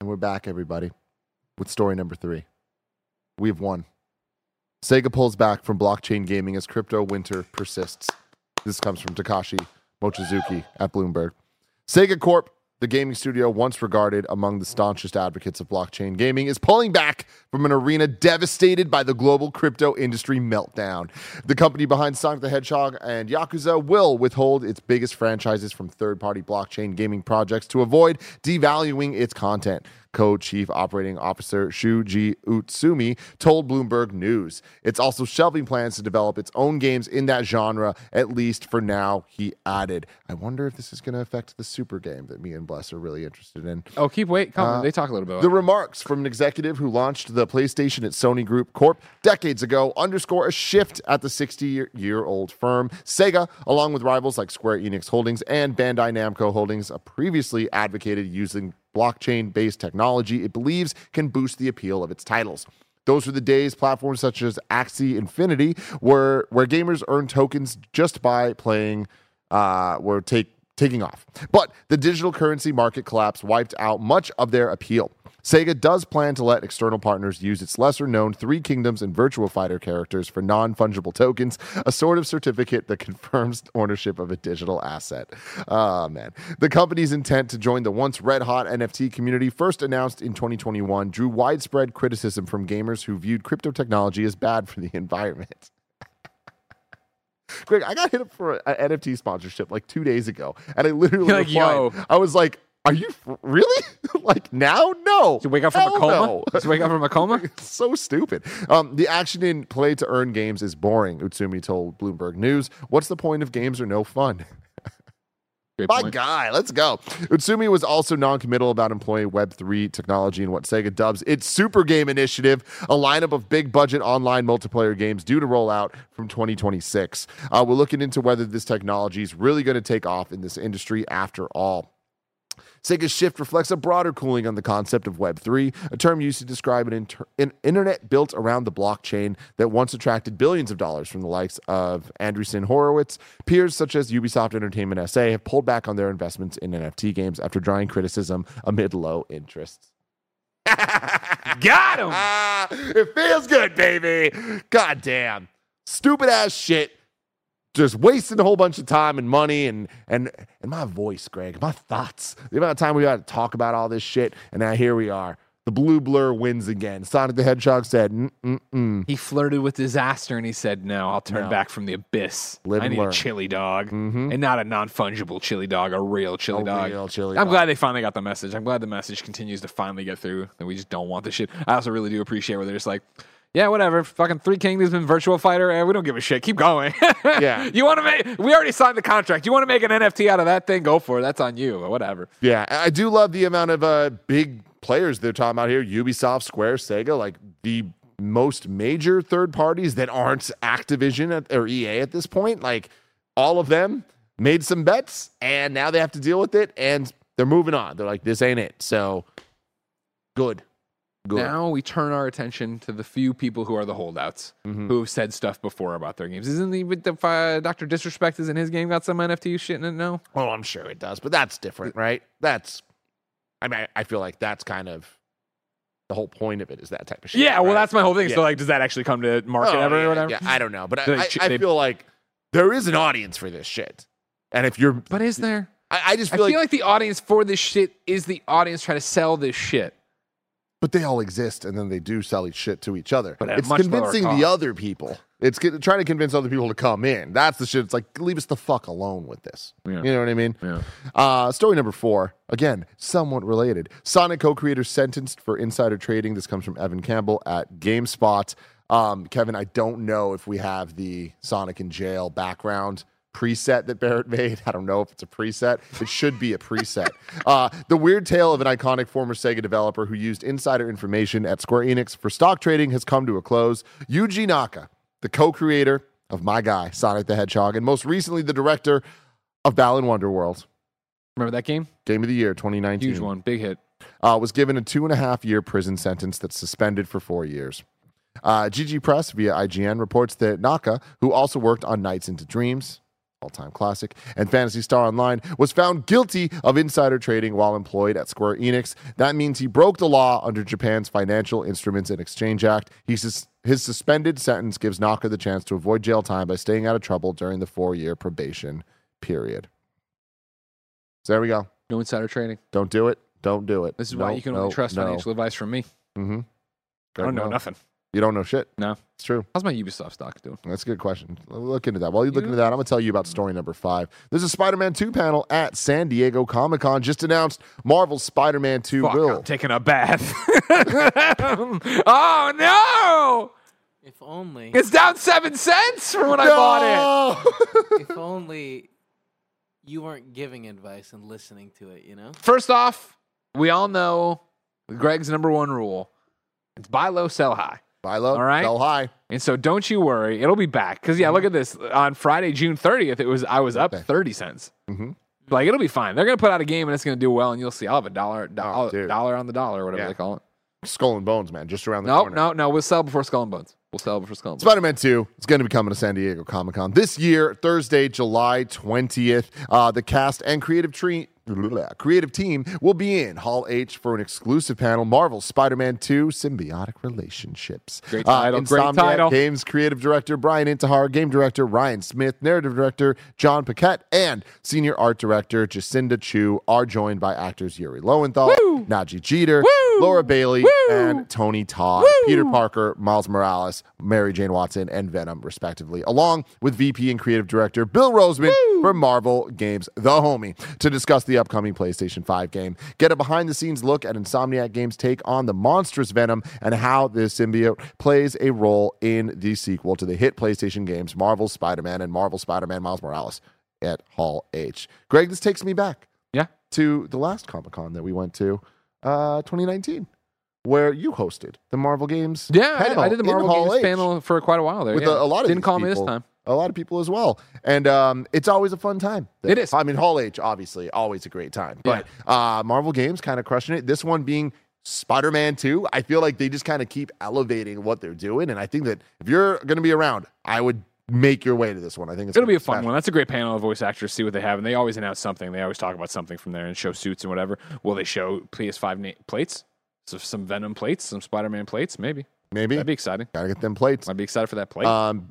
And we're back, everybody, with story number 3. We've won. Sega pulls back from blockchain gaming as crypto winter persists. This comes from Takashi Mochizuki at Bloomberg. Sega Corp, the gaming studio once regarded among the staunchest advocates of blockchain gaming, is pulling back from an arena devastated by the global crypto industry meltdown. The company behind Sonic the Hedgehog and Yakuza will withhold its biggest franchises from third-party blockchain gaming projects to avoid devaluing its content. Co-chief operating officer Shuji Utsumi told Bloomberg News. It's also shelving plans to develop its own games in that genre, at least for now, he added. I wonder if this is going to affect the super game that me and Bless are really interested in. Oh, keep wait. Come on. They talk a little bit. The remarks from an executive who launched the PlayStation at Sony Group Corp decades ago underscore a shift at the 60-year-old firm. Sega, along with rivals like Square Enix Holdings and Bandai Namco Holdings, previously advocated using blockchain-based technology it believes can boost the appeal of its titles. Those were the days platforms such as Axie Infinity were where gamers earn tokens just by playing taking off. But the digital currency market collapse wiped out much of their appeal. Sega does plan to let external partners use its lesser-known Three Kingdoms and Virtua Fighter characters for non-fungible tokens, a sort of certificate that confirms ownership of a digital asset. Oh, man. The company's intent to join the once red-hot NFT community, first announced in 2021, drew widespread criticism from gamers who viewed crypto technology as bad for the environment. Greg, I got hit up for an NFT sponsorship like 2 days ago, and I literally I was like, are you really? Like now? No. Did you wake up from a coma? No. Did you wake up from a coma? It's so stupid. The action in play-to-earn games is boring, Utsumi told Bloomberg News. What's the point if games are no fun? My guy, let's go. Utsumi was also noncommittal about employing Web3 technology in what Sega dubs its Super Game Initiative, a lineup of big-budget online multiplayer games due to roll out from 2026. We're looking into whether this technology is really going to take off in this industry after all. Sega's shift reflects a broader cooling on the concept of Web3, a term used to describe an internet built around the blockchain that once attracted billions of dollars from the likes of Andreessen Horowitz. Peers such as Ubisoft Entertainment SA have pulled back on their investments in NFT games after drawing criticism amid low interests. Got him! It feels good, baby! God damn. Stupid-ass shit. Just wasting a whole bunch of time and money and my voice, Greg, my thoughts, the amount of time we got to talk about all this shit. And now here we are The blue blur wins again. Sonic the Hedgehog said, He flirted with disaster and he said, no, I'll turn back from the abyss. I need a chili dog. Mm-hmm. And not a non-fungible chili dog, a real chili dog. I'm glad they finally got the message. I'm glad the message continues to finally get through that we just don't want this shit. I also really do appreciate where they're just like, yeah, whatever. Fucking Three Kingdoms and Virtual Fighter. We don't give a shit. Keep going. Yeah. You want to make? We already signed the contract. You want to make an NFT out of that thing? Go for it. That's on you. Or whatever. Yeah, I do love the amount of big players they're talking about here. Ubisoft, Square, Sega, like the most major third parties that aren't Activision or EA at this point. Like all of them made some bets, and now they have to deal with it, and they're moving on. They're like, this ain't it. So good. Good. Now we turn our attention to the few people who are the holdouts, who have said stuff before about their games. Isn't he with the Dr. Disrespect? Isn't his game got some NFT shit in it now? Oh, I'm sure it does, but that's different, right? That's, I mean, I feel like that's kind of the whole point of it is that type of shit. Yeah, well, that's my whole thing. Yeah. So, like, does that actually come to market ever or whatever? Yeah, I don't know, but I feel like there is an audience for this shit, and if you're, but is there? I just feel like the audience for this shit is the audience trying to sell this shit. But they all exist, and then they do sell shit to each other. But it's convincing the other people. It's trying to convince other people to come in. That's the shit. It's like, leave us the fuck alone with this. Yeah. You know what I mean? Yeah. Story number 4, again, somewhat related. Sonic co-creator sentenced for insider trading. This comes from Evan Campbell at GameSpot. Kevin, I don't know if we have the Sonic in jail background preset that Barrett made. I don't know if it's a preset. It should be a preset. The weird tale of an iconic former Sega developer who used insider information at Square Enix for stock trading has come to a close. Yuji Naka, the co-creator of my guy, Sonic the Hedgehog, and most recently the director of Balan Wonderworld. Remember that game? Game of the Year, 2019. Huge one. Big hit. Was given a 2.5-year prison sentence that's suspended for 4 years. GG Press via IGN reports that Naka, who also worked on Nights into Dreams, all-time classic, and Phantasy Star Online, was found guilty of insider trading while employed at Square Enix. That means he broke the law under Japan's Financial Instruments and Exchange Act. His suspended sentence gives Naka the chance to avoid jail time by staying out of trouble during the 4-year probation period. So there we go. No insider trading. Don't do it. Don't do it. This is why you can only trust financial advice from me. Mm-hmm. I don't know nothing. You don't know shit. No. It's true. How's my Ubisoft stock doing? That's a good question. Look into that. While you look into that, I'm going to tell you about story number 5. There's a Spider-Man 2 panel at San Diego Comic-Con. Just announced Marvel's Spider-Man 2 will. I'm taking a bath. Oh, no. If only. It's down 7 cents from when I bought it. If only you weren't giving advice and listening to it, you know? First off, we all know Greg's number one rule. It's buy low, sell high. Buy low, sell high. And so don't you worry. It'll be back. Because, yeah, look at this. On Friday, June 30th, I was up 30 cents. Mm-hmm. Like, it'll be fine. They're going to put out a game, and it's going to do well, and you'll see. I'll have a dollar on the dollar, or whatever they call it. Skull and Bones, man, just around the corner. No. We'll sell before Skull and Bones. Spider-Man 2 is going to be coming to San Diego Comic-Con this year, Thursday, July 20th. The cast and creative team will be in Hall H for an exclusive panel, Marvel's Spider-Man 2 Symbiotic Relationships. Great title. Insomniac Games Creative Director Brian Intihar, Game Director Ryan Smith, Narrative Director John Paquette, and Senior Art Director Jacinda Chu are joined by actors Yuri Lowenthal, Woo! Najee Jeter, Woo! Laura Bailey, Woo! And Tony Todd, Woo! Peter Parker, Miles Morales, Mary Jane Watson, and Venom, respectively, along with VP and Creative Director Bill Roseman from Marvel Games, the homie, to discuss the upcoming PlayStation 5 game. Get a behind-the-scenes look at Insomniac Games' take on the monstrous Venom and how the symbiote plays a role in the sequel to the hit PlayStation games Marvel's Spider-Man and Marvel's Spider-Man Miles Morales at Hall H. Greg, this takes me back to the last Comic-Con that we went to, 2019. Where you hosted the Marvel Games panel. I did the Marvel Games panel for quite a while there. With a lot of Didn't call people, me this time. A lot of people as well. And it's always a fun time. It is. I mean, Hall H, obviously, always a great time. But Marvel Games kind of crushing it. This one being Spider-Man 2, I feel like they just kind of keep elevating what they're doing. And I think that if you're going to be around, I would make your way to this one. I think it'll be a fun one. That's a great panel of voice actors. See what they have. And they always announce something. They always talk about something from there and show suits and whatever. Will they show PS5 plates? So some Venom plates, some Spider-Man plates, maybe. Maybe. That'd be exciting. Gotta get them plates. I'd be excited for that plate.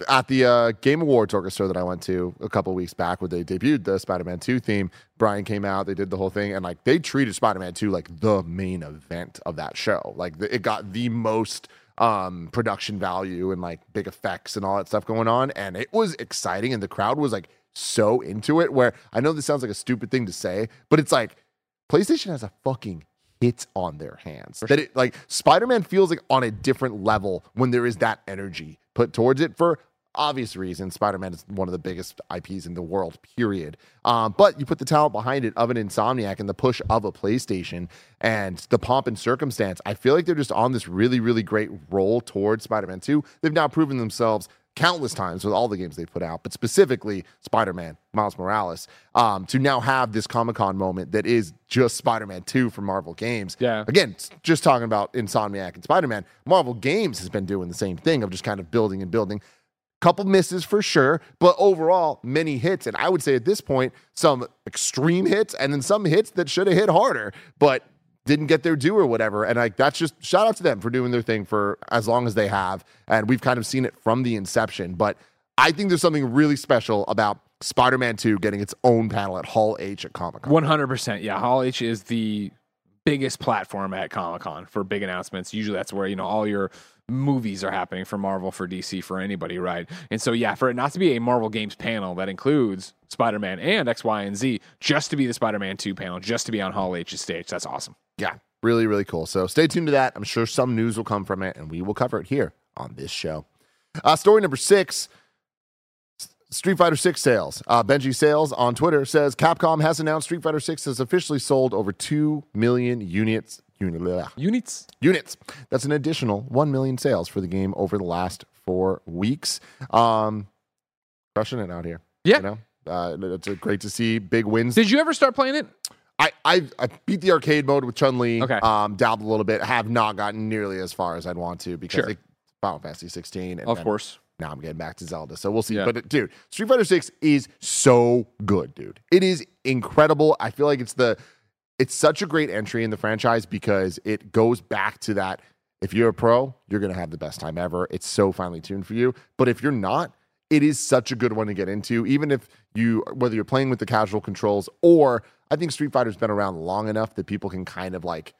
At the Game Awards orchestra that I went to a couple weeks back where they debuted the Spider-Man 2 theme, Brian came out, they did the whole thing, and like they treated Spider-Man 2 like the main event of that show. Like it got the most production value and like big effects and all that stuff going on, and it was exciting, and the crowd was like so into it, where I know this sounds like a stupid thing to say, but it's like PlayStation has a fucking hits on their hands. For that sure. It like Spider-Man feels like on a different level when there is that energy put towards it for obvious reasons. Spider-Man is one of the biggest IPs in the world, period. But you put the talent behind it of an Insomniac and the push of a PlayStation and the pomp and circumstance. I feel like they're just on this really, really great roll towards Spider-Man 2. They've now proven themselves countless times with all the games they put out, but specifically Spider-Man, Miles Morales, to now have this Comic-Con moment that is just Spider-Man 2 from Marvel Games. Yeah. Again, just talking about Insomniac and Spider-Man, Marvel Games has been doing the same thing of just kind of building and building. Couple misses for sure, but overall, many hits. And I would say at this point, some extreme hits and then some hits that should have hit harder, but didn't get their due or whatever. And like that's just shout out to them for doing their thing for as long as they have. And we've kind of seen it from the inception. But I think there's something really special about Spider-Man 2 getting its own panel at Hall H at Comic-Con. 100%. Yeah, Hall H is the biggest platform at Comic-Con for big announcements. Usually that's where, you know, all your movies are happening for Marvel, for DC, for anybody, right? And so, yeah, for it not to be a Marvel Games panel that includes Spider-Man and X, Y, and Z, just to be the Spider-Man 2 panel, just to be on Hall H's stage, that's awesome. Yeah, really, really cool. So stay tuned to that. I'm sure some news will come from it, and we will cover it here on this show. Story number 6, Street Fighter 6 sales. Benji Sales on Twitter says, Capcom has announced Street Fighter 6 has officially sold over 2 million units. That's an additional 1 million sales for the game over the last 4 weeks. Crushing it out here. Yeah. You know? It's great to see big wins. Did you ever start playing it? I beat the arcade mode with Chun-Li. Okay. Dabbled a little bit. Have not gotten nearly as far as I'd want to because sure. Final Fantasy 16. And of course. Now I'm getting back to Zelda, so we'll see. Yeah. But dude, Street Fighter 6 is so good, dude. It is incredible. I feel like it's such a great entry in the franchise because it goes back to that. If you're a pro, you're going to have the best time ever. It's so finely tuned for you. But if you're not, it is such a good one to get into, even if whether you're playing with the casual controls or I think Street Fighter's been around long enough that people can kind of like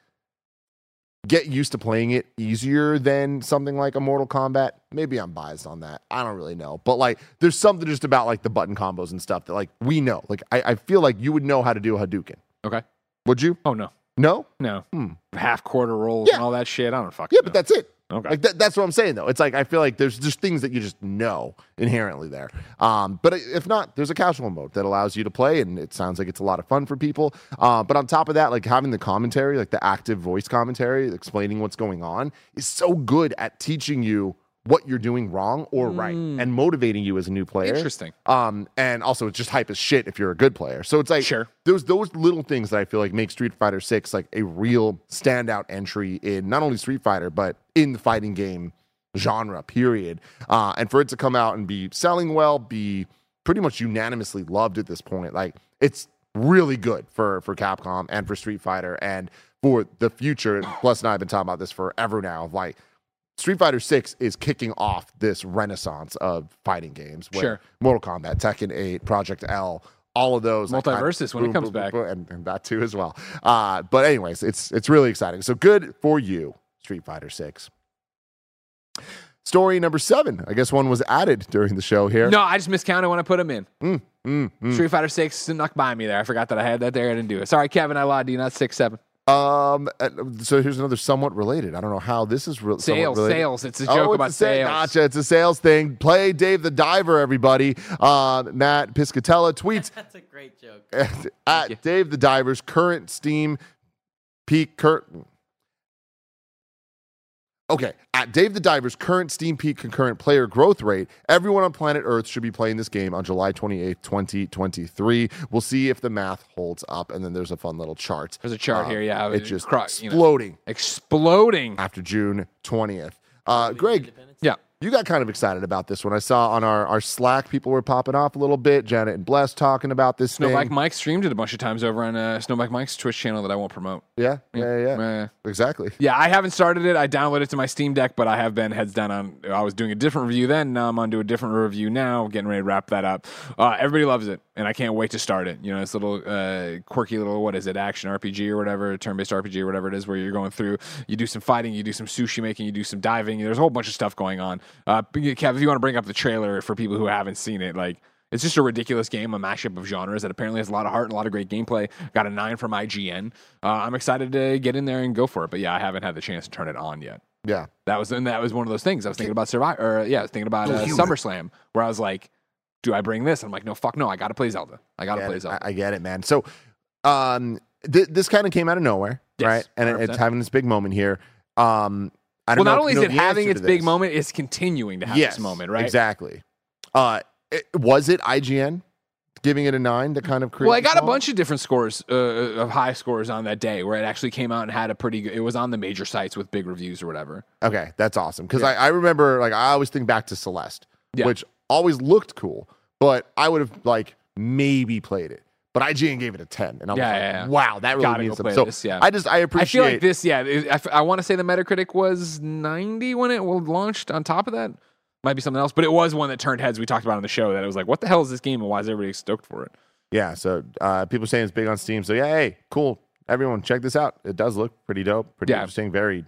get used to playing it easier than something like a Mortal Kombat. Maybe I'm biased on that. I don't really know. But like there's something just about like the button combos and stuff that like we know. Like I feel like you would know how to do a Hadouken. Okay. Would you? Oh, no. No? No. Half quarter rolls and all that shit. I don't fucking know. But that's it. Okay. Like that's what I'm saying, though. It's like I feel like there's just things that you just know inherently there. But if not, there's a casual mode that allows you to play, and it sounds like it's a lot of fun for people. But on top of that, like having the commentary, like the active voice commentary, explaining what's going on, is so good at teaching you what you're doing wrong or right and motivating you as a new player. Interesting. And also it's just hype as shit if you're a good player. So it's like sure. those little things that I feel like make Street Fighter 6 like a real standout entry in not only Street Fighter, but in the fighting game genre, period. And for it to come out and be selling well, be pretty much unanimously loved at this point. Like it's really good for Capcom and for Street Fighter and for the future. Plus, and I have been talking about this forever now. Like, Street Fighter 6 is kicking off this renaissance of fighting games where sure. Mortal Kombat, Tekken 8, Project L, all of those. Multiversus when it comes back. And that too as well. But anyways, it's really exciting. So good for you, Street Fighter 6. Story number 7. I guess one was added during the show here. No, I just miscounted when I put them in. Street Fighter 6 snuck by me there. I forgot that I had that there. I didn't do it. Sorry, Kevin, I lied to you. Not 6, 7. So here's another somewhat related. I don't know how this is sales. It's a joke about sales. Gotcha. It's a sales thing. Play Dave the Diver, everybody. Matt Piscatella tweets. That's a great joke. At Dave the Diver's current Steam peak current. Okay, at Dave the Diver's current Steam peak concurrent player growth rate, everyone on planet Earth should be playing this game on July 28th, 2023. We'll see if the math holds up. And then there's a fun little chart. There's a chart here, yeah. It's just exploding. Exploding. After June 20th. Greg. Yeah. You got kind of excited about this one. I saw on our Slack, people were popping off a little bit. Janet and Bless talking about this thing. Snowbike Mike streamed it a bunch of times over on Snowbike Mike's Twitch channel that I won't promote. Yeah. Exactly. Yeah, I haven't started it. I downloaded it to my Steam Deck, but I have been heads down on... I was doing a different review then. Now I'm on to a different review now. Getting ready to wrap that up. Everybody loves it, and I can't wait to start it. You know, this little quirky little, what is it, action RPG or whatever, turn-based RPG or whatever it is, where you're going through, you do some fighting, you do some sushi making, you do some diving. There's a whole bunch of stuff going on. Kev, if you want to bring up the trailer for people who haven't seen it, like, it's just a ridiculous game, a mashup of genres that apparently has a lot of heart and a lot of great gameplay. Got a 9 from IGN. I'm excited to get in there and go for it, but yeah, I haven't had the chance to turn it on yet. Yeah, that was one of those things. I was thinking about SummerSlam, where I was like, do I bring this? And I'm like, no, fuck no, I got to play Zelda. I get it, man. So this kind of came out of nowhere, yes, right? And 100%. It's having this big moment here. Not only is it having its big moment, it's continuing to have this moment, right? Exactly. Was it IGN giving it a 9 to kind of create? Well, I got a bunch of different scores, of high scores on that day where it actually came out and had a pretty good, it was on the major sites with big reviews or whatever. Okay, that's awesome. Because I remember, like, I always think back to Celeste, which always looked cool, but I would have, like, maybe played it. But IGN gave it a 10, and I was wow, that really means something. I appreciate. I feel like this, I want to say the Metacritic was 90 when it launched. On top of that, might be something else, but it was one that turned heads. We talked about on the show that it was like, what the hell is this game, and why is everybody stoked for it? Yeah, so people saying it's big on Steam. So yeah, hey, cool, everyone, check this out. It does look pretty dope, pretty interesting, very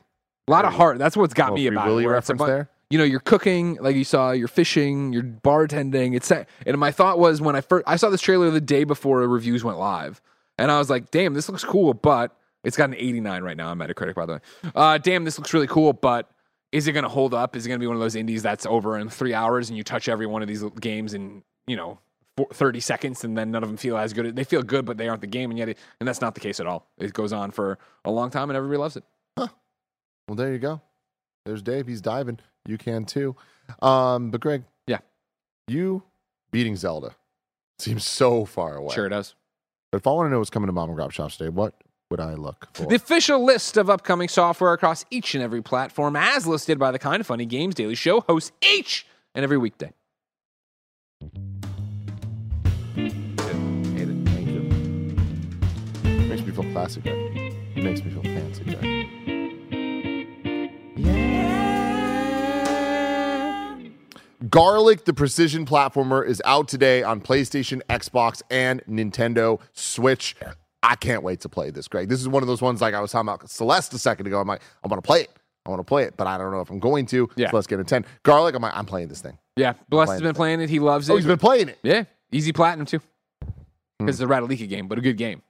a lot of heart. That's what's got me about it. Reference there. You know, you're cooking, like you saw, you're fishing, you're bartending. And my thought was when I saw this trailer the day before the reviews went live, and I was like, damn, this looks cool, but it's got an 89 right now on Metacritic, by the way. Damn, this looks really cool, but is it going to hold up? Is it going to be one of those indies that's over in 3 hours and you touch every one of these games in, 30 seconds and then none of them feel as good? They feel good, but they aren't the game, and yet and that's not the case at all. It goes on for a long time and everybody loves it. Huh. Well, there you go. There's Dave. He's diving. You can too. But Greg, you beating Zelda seems so far away. Sure does. But if I want to know what's coming to Mom and Grop Shops today, what would I look for? The official list of upcoming software across each and every platform as listed by the Kind of Funny Games Daily Show hosts each and every weekday. Hate it. Thank you. Makes me feel classic, Greg. It makes me feel fancy, Greg. Garlic, the precision platformer, is out today on PlayStation, Xbox, and Nintendo Switch. I can't wait to play this, Greg. This is one of those ones, like I was talking about Celeste a second ago. I'm like, I want to play it, but I don't know if I'm going to. Yeah. So let's get a 10. Garlic, I'm like, I'm playing this thing. Yeah, Bless has been playing it. He loves it. Oh, he's been playing it. Yeah, easy platinum too. Because it's a Ratalika game, but a good game.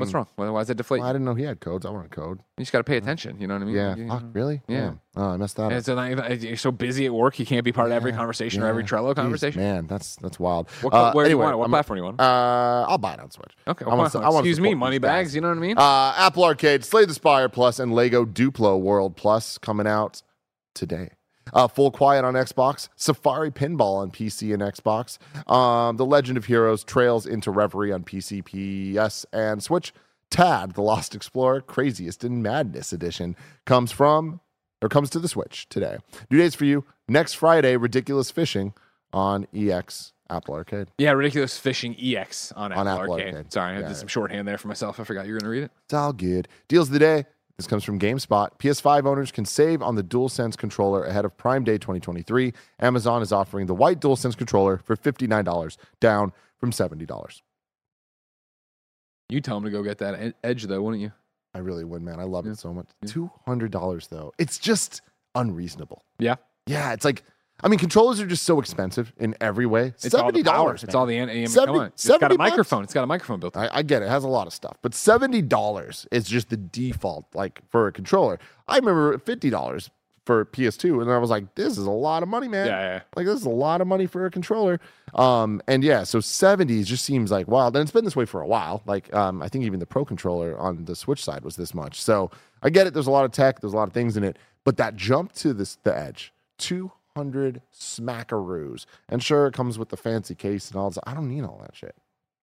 What's wrong? Why is that deflate? Well, I didn't know he had codes. I want a code. You just got to pay attention. You know what I mean? Yeah. Really? Yeah. Oh, I messed that up. You're so busy at work, you can't be part of every conversation or every Trello conversation. Man, that's wild. What platform do you want? I'll buy it on Switch. Okay. Excuse me, money bags. You know what I mean? Apple Arcade, Slay the Spire Plus, and Lego Duplo World Plus coming out today. Full Quiet on Xbox, Safari Pinball on PC and Xbox, The Legend of Heroes, Trails into Reverie on PC, PS, and Switch. Tad, The Lost Explorer, Craziest in Madness Edition, comes to the Switch today. New days for you. Next Friday, Ridiculous Fishing on EX Apple Arcade. Yeah, Ridiculous Fishing EX on Apple Arcade. Sorry, I did some shorthand there for myself. I forgot you were going to read it. It's all good. Deals of the day. This comes from GameSpot. PS5 owners can save on the DualSense controller ahead of Prime Day 2023. Amazon is offering the white DualSense controller for $59, down from $70. You tell them to go get that Edge, though, wouldn't you? I really would, man. I love it so much. $200, though. It's just unreasonable. Yeah? Yeah, it's like... I mean, controllers are just so expensive in every way. It's $70. It's all the $70. It's got a microphone. It's got a microphone built in. I get it. It has a lot of stuff. But $70 is just the default, like, for a controller. I remember $50 for PS2, and I was like, this is a lot of money, man. Yeah. Like, this is a lot of money for a controller. So $70 just seems like, wow. Then it's been this way for a while. Like, I think even the Pro Controller on the Switch side was this much. So I get it. There's a lot of tech. There's a lot of things in it. But that jump to the Edge, $200 smackaroos, and sure, it comes with the fancy case and all this. I don't need all that shit,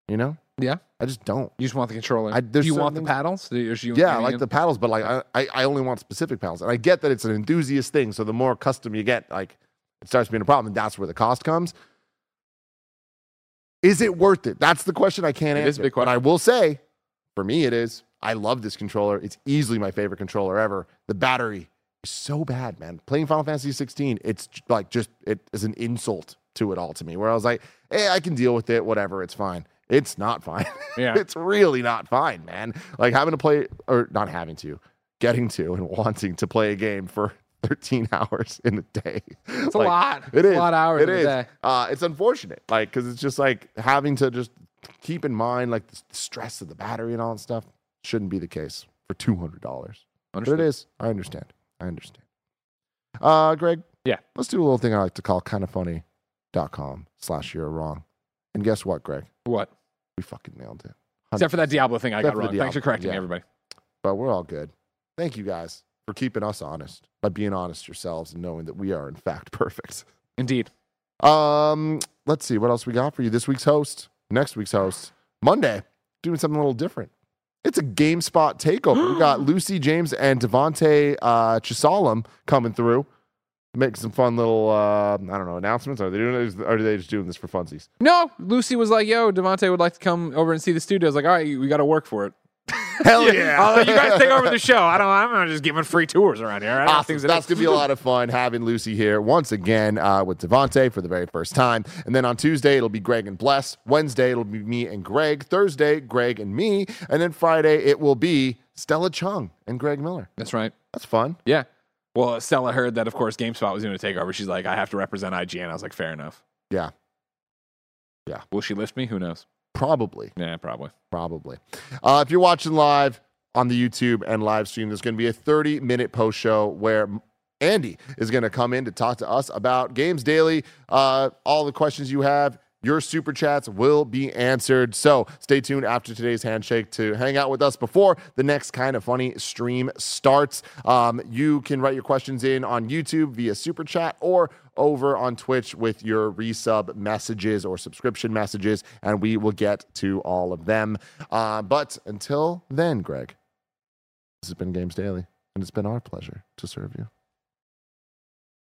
you know? Yeah, I just don't. You just want the controller. Do you want the paddles? I like the paddles, but like I only want specific paddles, and I get that it's an enthusiast thing. So the more custom you get, like it starts being a problem. And that's where the cost comes. Is it worth it? That's the question I can't answer. It is a big question. But I will say, for me, it is. I love this controller. It's easily my favorite controller ever. The battery is so bad, man. Playing Final Fantasy 16, it's like just, it is an insult to it all to me, where I was like, hey, I can deal with it, whatever, it's fine. It's not fine. Yeah. It's really not fine, man. Like having to play, or not having to, getting to and wanting to play a game for 13 hours in a day. It's like, a lot. It is. A lot of hours in a day. It's unfortunate, like, because it's just like having to just keep in mind like the stress of the battery and all that stuff. Shouldn't be the case for $200. But it is. I understand. I understand. Greg? Yeah. Let's do a little thing I like to call kindafunny.com/you're wrong. And guess what, Greg? What? We fucking nailed it. 100%. Except for that Diablo thing I got wrong. Thanks for correcting everybody. But we're all good. Thank you guys for keeping us honest by being honest yourselves and knowing that we are, in fact, perfect. Indeed. Let's see. What else we got for you? This week's host, next week's host, Monday, doing something a little different. It's a GameSpot takeover. We got Lucy James and Devontae Chisalam coming through. Make some fun little, I don't know, announcements. Are they doing this, or are they just doing this for funsies? No. Lucy was like, yo, Devontae would like to come over and see the studio. I was like, all right, we got to work for it. Hell yeah. I'll let you guys take over the show. I'm not just giving free tours around here. Awesome. That's going to be a lot of fun having Lucy here once again with Devontae for the very first time. And then on Tuesday, it'll be Greg and Bless. Wednesday, it'll be me and Greg. Thursday, Greg and me. And then Friday, it will be Stella Chung and Greg Miller. That's right. That's fun. Yeah. Well, Stella heard that, of course, GameSpot was doing a takeover. She's like, I have to represent IGN. I was like, fair enough. Yeah. Yeah. Will she lift me? Who knows? Probably. Yeah, probably. Probably. If you're watching live on the YouTube and live stream, there's going to be a 30-minute post show where Andy is going to come in to talk to us about Games Daily. All the questions you have, your super chats will be answered. So stay tuned after today's handshake to hang out with us before the next Kind of Funny stream starts. You can write your questions in on YouTube via super chat or over on Twitch with your resub messages or subscription messages, and we will get to all of them. But until then, Greg, this has been Games Daily, and it's been our pleasure to serve you.